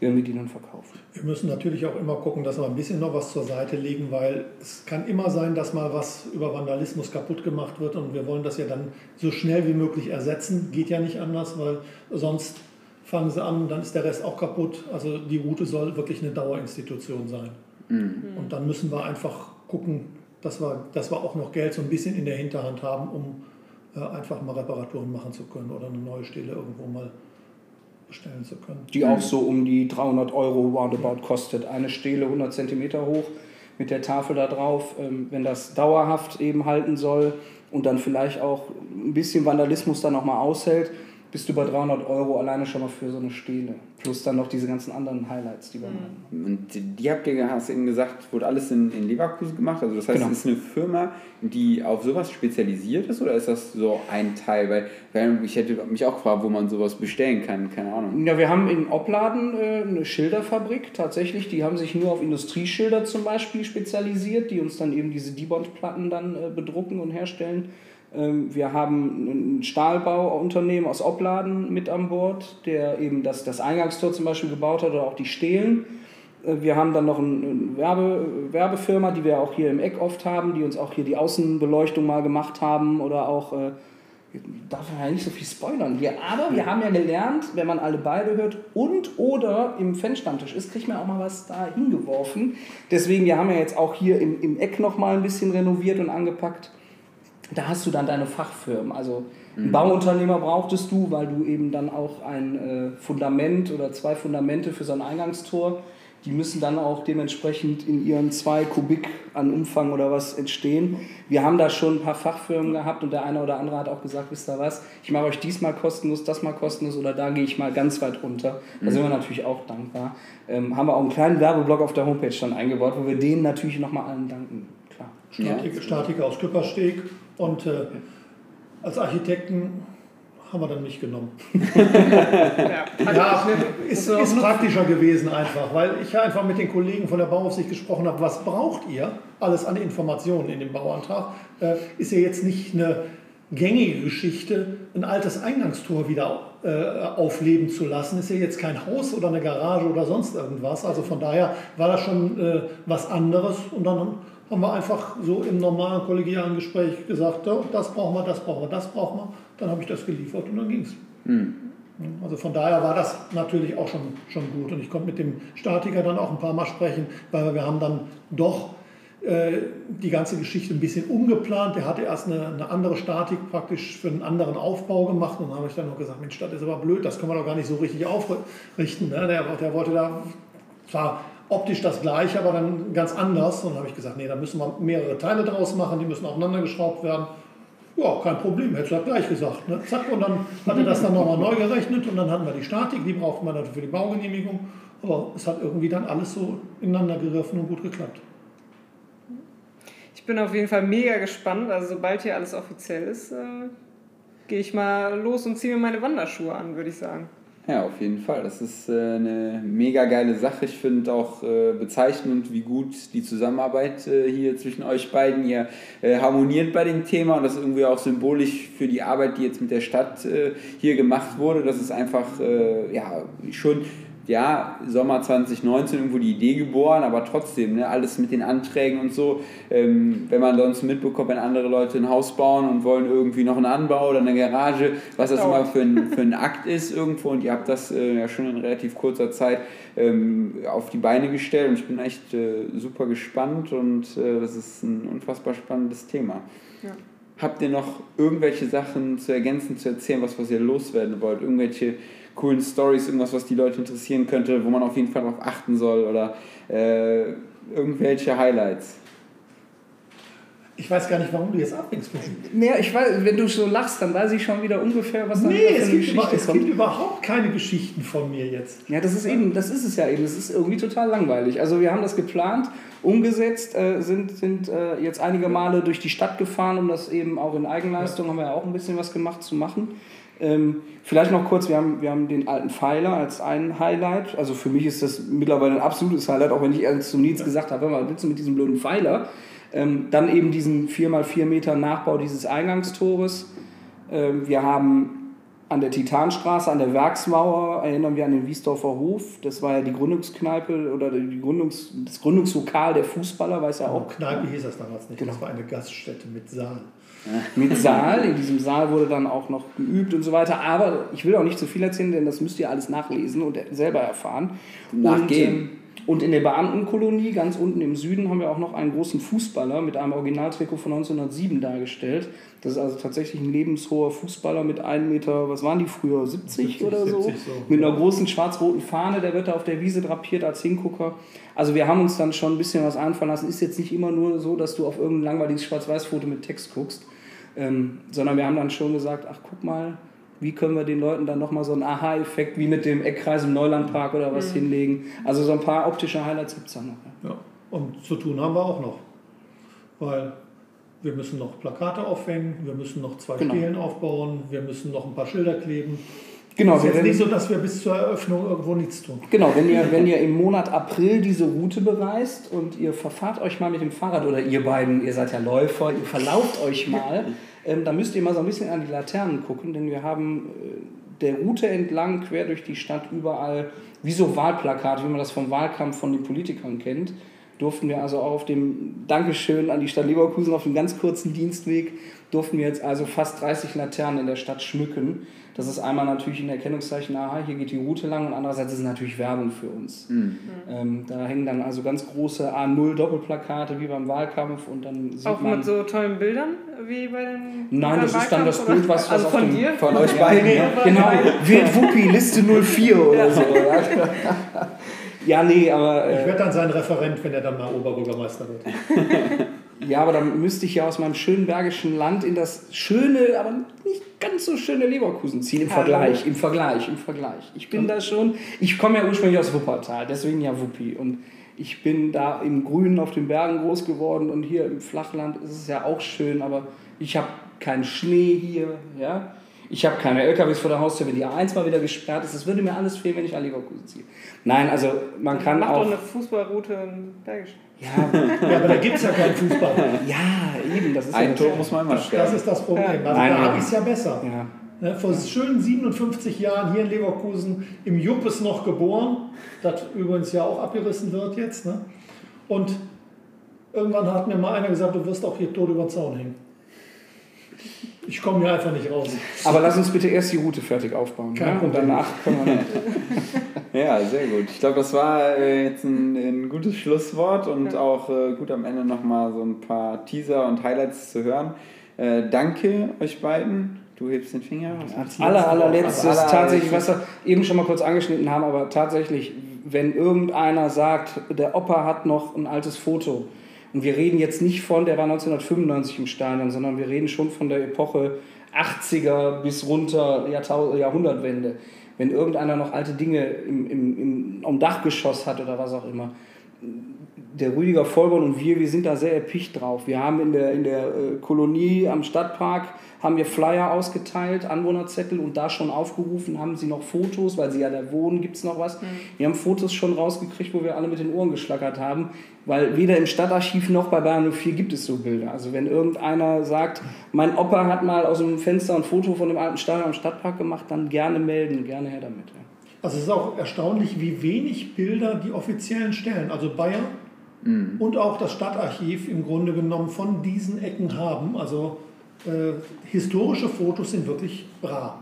Irgendwie die dann verkaufen. Wir müssen natürlich auch immer gucken, dass wir ein bisschen noch was zur Seite legen, weil es kann immer sein, dass mal was über Vandalismus kaputt gemacht wird und wir wollen das ja dann so schnell wie möglich ersetzen. Geht ja nicht anders, weil sonst fangen sie an und dann ist der Rest auch kaputt. Also die Route soll wirklich eine Dauerinstitution sein. Mhm. Und dann müssen wir einfach gucken, dass wir auch noch Geld so ein bisschen in der Hinterhand haben, um einfach mal Reparaturen machen zu können oder eine neue Stelle irgendwo mal bestellen zu können. Die auch so um die 300 Euro roundabout kostet. Eine Stele 100 cm hoch mit der Tafel da drauf, wenn das dauerhaft eben halten soll und dann vielleicht auch ein bisschen Vandalismus dann nochmal aushält, bist du bei 300 € alleine schon mal für so eine Stele. Plus dann noch diese ganzen anderen Highlights, die wir haben. Und die habt ihr, hast eben gesagt, wurde alles in Leverkusen gemacht? Also das heißt, genau, es ist eine Firma, die auf sowas spezialisiert ist? Oder ist das so ein Teil? Weil ich hätte mich auch gefragt, wo man sowas bestellen kann. Keine Ahnung. Ja, wir haben in Opladen eine Schilderfabrik tatsächlich. Die haben sich nur auf Industrieschilder zum Beispiel spezialisiert, die uns dann eben diese D-Bond-Platten dann bedrucken und herstellen. Wir haben ein Stahlbauunternehmen aus Opladen mit an Bord, der eben das Eingangstor zum Beispiel gebaut hat oder auch die Stelen. Wir haben dann noch eine Werbefirma, die wir auch hier im Eck oft haben, die uns auch hier die Außenbeleuchtung mal gemacht haben oder auch, darf man ja nicht so viel spoilern hier, aber wir haben ja gelernt, wenn man Alle Beide hört und oder im Fanstammtisch ist, kriegt man auch mal was da hingeworfen. Deswegen, wir haben ja jetzt auch hier im Eck nochmal ein bisschen renoviert und angepackt. Da hast du dann deine Fachfirmen, also einen Bauunternehmer brauchtest du, weil du eben dann auch ein Fundament oder zwei Fundamente für so ein Eingangstor, die müssen dann auch dementsprechend in ihren 2 Kubik an Umfang oder was entstehen. Wir haben da schon ein paar Fachfirmen gehabt und der eine oder andere hat auch gesagt, wisst ihr was, ich mache euch diesmal kostenlos, das mal kostenlos oder da gehe ich mal ganz weit runter. Da sind wir natürlich auch dankbar. Haben wir auch einen kleinen Werbeblock auf der Homepage schon eingebaut, wo wir denen natürlich nochmal allen danken. Klar. Statik aus Küppersteg. Und als Architekten haben wir dann mich genommen. Ja, ist praktischer gewesen einfach, weil ich ja einfach mit den Kollegen von der Bauaufsicht gesprochen habe, was braucht ihr alles an Informationen in dem Bauantrag? Ist ja jetzt nicht eine gängige Geschichte, ein altes Eingangstor wieder aufleben zu lassen. Ist ja jetzt kein Haus oder eine Garage oder sonst irgendwas. Also von daher war das schon was anderes und dann haben wir einfach so im normalen kollegialen Gespräch gesagt, ja, das brauchen wir, das brauchen wir, das brauchen wir. Dann habe ich das geliefert und dann ging es. Also von daher war das natürlich auch schon gut. Und ich konnte mit dem Statiker dann auch ein paar Mal sprechen, weil wir haben dann doch die ganze Geschichte ein bisschen umgeplant. Der hatte erst eine andere Statik praktisch für einen anderen Aufbau gemacht. Und dann habe ich dann noch gesagt, Mensch, das ist aber blöd, das können wir doch gar nicht so richtig aufrichten. Ne? Der wollte da zwar optisch das gleiche, aber dann ganz anders. Und dann habe ich gesagt, nee, da müssen wir mehrere Teile draus machen, die müssen aufeinander geschraubt werden. Ja, kein Problem, hättest du das gleich gesagt. Ne? Zack, und dann hat er das dann nochmal neu gerechnet und dann hatten wir die Statik, die brauchten wir dann für die Baugenehmigung. Aber es hat irgendwie dann alles so ineinander gegriffen und gut geklappt. Ich bin auf jeden Fall mega gespannt. Also sobald hier alles offiziell ist, gehe ich mal los und ziehe mir meine Wanderschuhe an, würde ich sagen. Ja, auf jeden Fall. Das ist eine mega geile Sache. Ich finde auch bezeichnend, wie gut die Zusammenarbeit hier zwischen euch beiden. Ihr harmoniert bei dem Thema und das ist irgendwie auch symbolisch für die Arbeit, die jetzt mit der Stadt hier gemacht wurde. Das ist einfach, ja, schon... Ja, Sommer 2019 irgendwo die Idee geboren, aber trotzdem, ne, alles mit den Anträgen und so. Wenn man sonst mitbekommt, wenn andere Leute ein Haus bauen und wollen irgendwie noch einen Anbau oder eine Garage, was das immer für ein Akt ist irgendwo. Und ihr habt das ja schon in relativ kurzer Zeit auf die Beine gestellt. Und ich bin echt super gespannt und das ist ein unfassbar spannendes Thema. Ja. Habt ihr noch irgendwelche Sachen zu ergänzen, zu erzählen, was ihr loswerden wollt? Irgendwelche coolen Stories, irgendwas, was die Leute interessieren könnte, wo man auf jeden Fall darauf achten soll oder irgendwelche Highlights? Ich weiß gar nicht, warum du jetzt abwinkst. Naja, ich weiß, wenn du so lachst, dann weiß ich schon wieder ungefähr, was dann es gibt überhaupt keine Geschichten von mir jetzt. Ja, das ist es ja eben. Das ist irgendwie total langweilig. Also wir haben das geplant, umgesetzt, sind jetzt einige Male durch die Stadt gefahren, um das eben auch in Eigenleistung, haben wir ja auch ein bisschen was gemacht, zu machen. Vielleicht noch kurz, wir haben den alten Pfeiler als ein Highlight. Also für mich ist das mittlerweile ein absolutes Highlight, auch wenn ich erst zu Nils gesagt habe, was willst du mit diesem blöden Pfeiler? Dann eben diesen 4x4 Meter Nachbau dieses Eingangstores. Wir haben an der Titanstraße, an der Werksmauer, erinnern wir an den Wiesdorfer Hof. Das war ja die Gründungskneipe oder das Gründungslokal der Fußballer, weiß ja auch. Kneipe hieß das damals nicht, genau. Das war eine Gaststätte mit Saal. Mit Saal, in diesem Saal wurde dann auch noch geübt und so weiter, aber ich will auch nicht zu viel erzählen, denn das müsst ihr alles nachlesen und selber erfahren. Nachgehen. Und in der Beamtenkolonie, ganz unten im Süden, haben wir auch noch einen großen Fußballer mit einem Originaltrikot von 1907 dargestellt. Das ist also tatsächlich ein lebenshoher Fußballer mit 1 Meter, was waren die früher, 70 oder so? 70 so. Mit einer großen schwarz-roten Fahne, der wird da auf der Wiese drapiert als Hingucker. Also wir haben uns dann schon ein bisschen was einfallen lassen. Ist jetzt nicht immer nur so, dass du auf irgendein langweiliges Schwarz-Weiß-Foto mit Text guckst, sondern wir haben dann schon gesagt, ach guck mal, wie können wir den Leuten dann nochmal so einen Aha-Effekt wie mit dem Eckkreis im Neulandpark oder was hinlegen. Also so ein paar optische Highlights gibt es dann noch. Ja. Und zu tun haben wir auch noch, weil wir müssen noch Plakate aufhängen, wir müssen noch zwei Stelen aufbauen, wir müssen noch ein paar Schilder kleben. Genau, es ist jetzt nicht so, dass wir bis zur Eröffnung irgendwo nichts tun. Genau, wenn ihr im Monat April diese Route bereist und ihr verfahrt euch mal mit dem Fahrrad oder ihr beiden, ihr seid ja Läufer, ihr verlauft euch mal, dann müsst ihr mal so ein bisschen an die Laternen gucken, denn wir haben der Route entlang, quer durch die Stadt, überall, wie so Wahlplakate, wie man das vom Wahlkampf von den Politikern kennt, durften wir also auch auf dem Dankeschön an die Stadt Leverkusen auf dem ganz kurzen Dienstweg, durften wir jetzt also fast 30 Laternen in der Stadt schmücken. Das ist einmal natürlich ein Erkennungszeichen, aha, hier geht die Route lang, und andererseits ist es natürlich Werbung für uns. Mhm. Da hängen dann also ganz große A0-Doppelplakate wie beim Wahlkampf, und dann sieht auch man mit so tollen Bildern wie bei den. Nein, das ist dann das Bild, was also von dir? Von euch beiden. Ja. Genau, wählt Wuppi, Liste 04 oder so. Ja, nee, aber. Ich werde dann sein Referent, wenn er dann mal Oberbürgermeister wird. Ja, aber dann müsste ich ja aus meinem schönen bergischen Land in das schöne, aber nicht ganz so schöne Leverkusen ziehen. Im Vergleich. Ich bin da schon. Ich komme ja ursprünglich aus Wuppertal, deswegen ja Wuppi. Und ich bin da im Grünen auf den Bergen groß geworden, und hier im Flachland ist es ja auch schön, aber ich habe keinen Schnee hier. Ja? Ich habe keine LKWs vor der Haustür, wenn die A1 mal wieder gesperrt ist. Das würde mir alles fehlen, wenn ich an Leverkusen ziehe. Nein, also man kann auch... Mach doch eine Fußballroute in Bergisch. Ja, aber da gibt es ja keinen Fußball. Ja, eben. Das ist ein Tor muss man immer stellen. Das ist das Problem. Ja. Also, da habe ich es ja besser. Ja. Vor schönen 57 Jahren hier in Leverkusen, im Juppes noch geboren, das übrigens ja auch abgerissen wird jetzt. Ne? Und irgendwann hat mir mal einer gesagt, du wirst auch hier tot über den Zaun hängen. Ich komme hier einfach nicht raus. Aber lass uns bitte erst die Route fertig aufbauen. Ja? Und danach können wir Ja, sehr gut. Ich glaube, das war jetzt ein gutes Schlusswort und auch gut am Ende nochmal so ein paar Teaser und Highlights zu hören. Danke euch beiden. Du hebst den Finger. Allerletztes tatsächlich, was wir eben schon mal kurz angeschnitten haben, aber tatsächlich, wenn irgendeiner sagt, der Opa hat noch ein altes Foto. Und wir reden jetzt nicht von, der war 1995 im Stadion, sondern wir reden schon von der Epoche 80er bis runter Jahrhundertwende. Wenn irgendeiner noch alte Dinge am Dachgeschoss hat oder was auch immer. Der Rüdiger Vollborn und wir sind da sehr erpicht drauf. Wir haben in der Kolonie am Stadtpark haben wir Flyer ausgeteilt, Anwohnerzettel, und da schon aufgerufen, haben sie noch Fotos, weil sie ja da wohnen, gibt es noch was. Wir haben Fotos schon rausgekriegt, wo wir alle mit den Ohren geschlackert haben, weil weder im Stadtarchiv noch bei Bayern 04 gibt es so Bilder. Also wenn irgendeiner sagt, mein Opa hat mal aus dem Fenster ein Foto von dem alten Stadion am Stadtpark gemacht, dann gerne melden, gerne her damit. Ja. Also es ist auch erstaunlich, wie wenig Bilder die offiziellen stellen. Also Bayern und auch das Stadtarchiv im Grunde genommen von diesen Ecken haben. Also historische Fotos sind wirklich rar.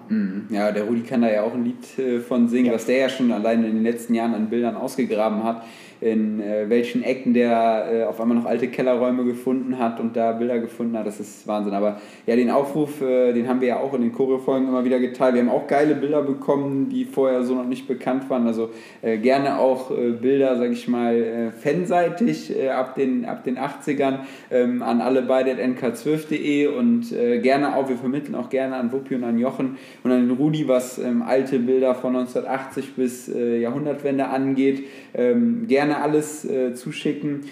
Ja, der Rudi kann da ja auch ein Lied von singen, was der ja schon alleine in den letzten Jahren an Bildern ausgegraben hat, in welchen Ecken der auf einmal noch alte Kellerräume gefunden hat und da Bilder gefunden hat. Das ist Wahnsinn. Aber ja, den Aufruf, den haben wir ja auch in den Choreo-Folgen immer wieder geteilt. Wir haben auch geile Bilder bekommen, die vorher so noch nicht bekannt waren. Also gerne auch Bilder, sag ich mal, fanseitig ab den 80ern an allebeide@nk12.de, und gerne auch, wir vermitteln auch gerne an Wuppi und an Jochen und an den Rudi, was alte Bilder von 1980 bis Jahrhundertwende angeht. Gerne alles zuschicken.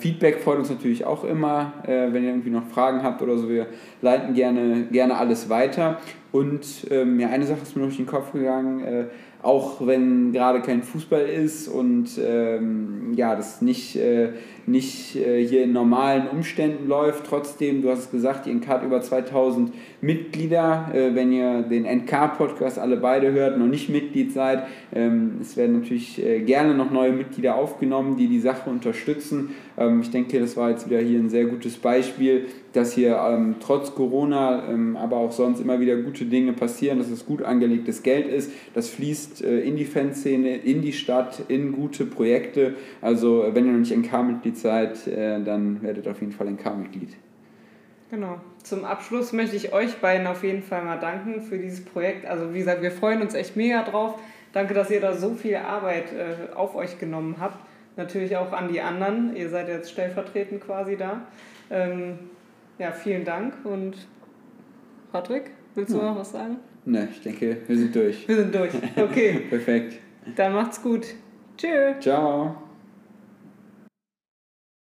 Feedback freut uns natürlich auch immer, wenn ihr irgendwie noch Fragen habt oder so. Wir leiten gerne alles weiter. Und ja, eine Sache ist mir durch den Kopf gegangen, auch wenn gerade kein Fußball ist und ja, das nicht hier in normalen Umständen läuft. Trotzdem, du hast es gesagt, die NK hat über 2000 Mitglieder. Wenn ihr den NK-Podcast alle beide hört, noch nicht Mitglied seid, es werden natürlich gerne noch neue Mitglieder aufgenommen, die die Sache unterstützen. Ich denke, das war jetzt wieder hier ein sehr gutes Beispiel, dass hier trotz Corona, aber auch sonst immer wieder gute Dinge passieren, dass es gut angelegtes Geld ist. Das fließt in die Fanszene, in die Stadt, in gute Projekte. Also wenn ihr noch nicht NK-Mitglied seid, dann werdet auf jeden Fall NK-Mitglied. Genau. Zum Abschluss möchte ich euch beiden auf jeden Fall mal danken für dieses Projekt. Also wie gesagt, wir freuen uns echt mega drauf. Danke, dass ihr da so viel Arbeit auf euch genommen habt. Natürlich auch an die anderen. Ihr seid jetzt stellvertretend quasi da. Ja, vielen Dank. Und Patrick? Willst du noch was sagen? Nein, ich denke, wir sind durch. Okay. Perfekt. Dann macht's gut. Tschö. Ciao.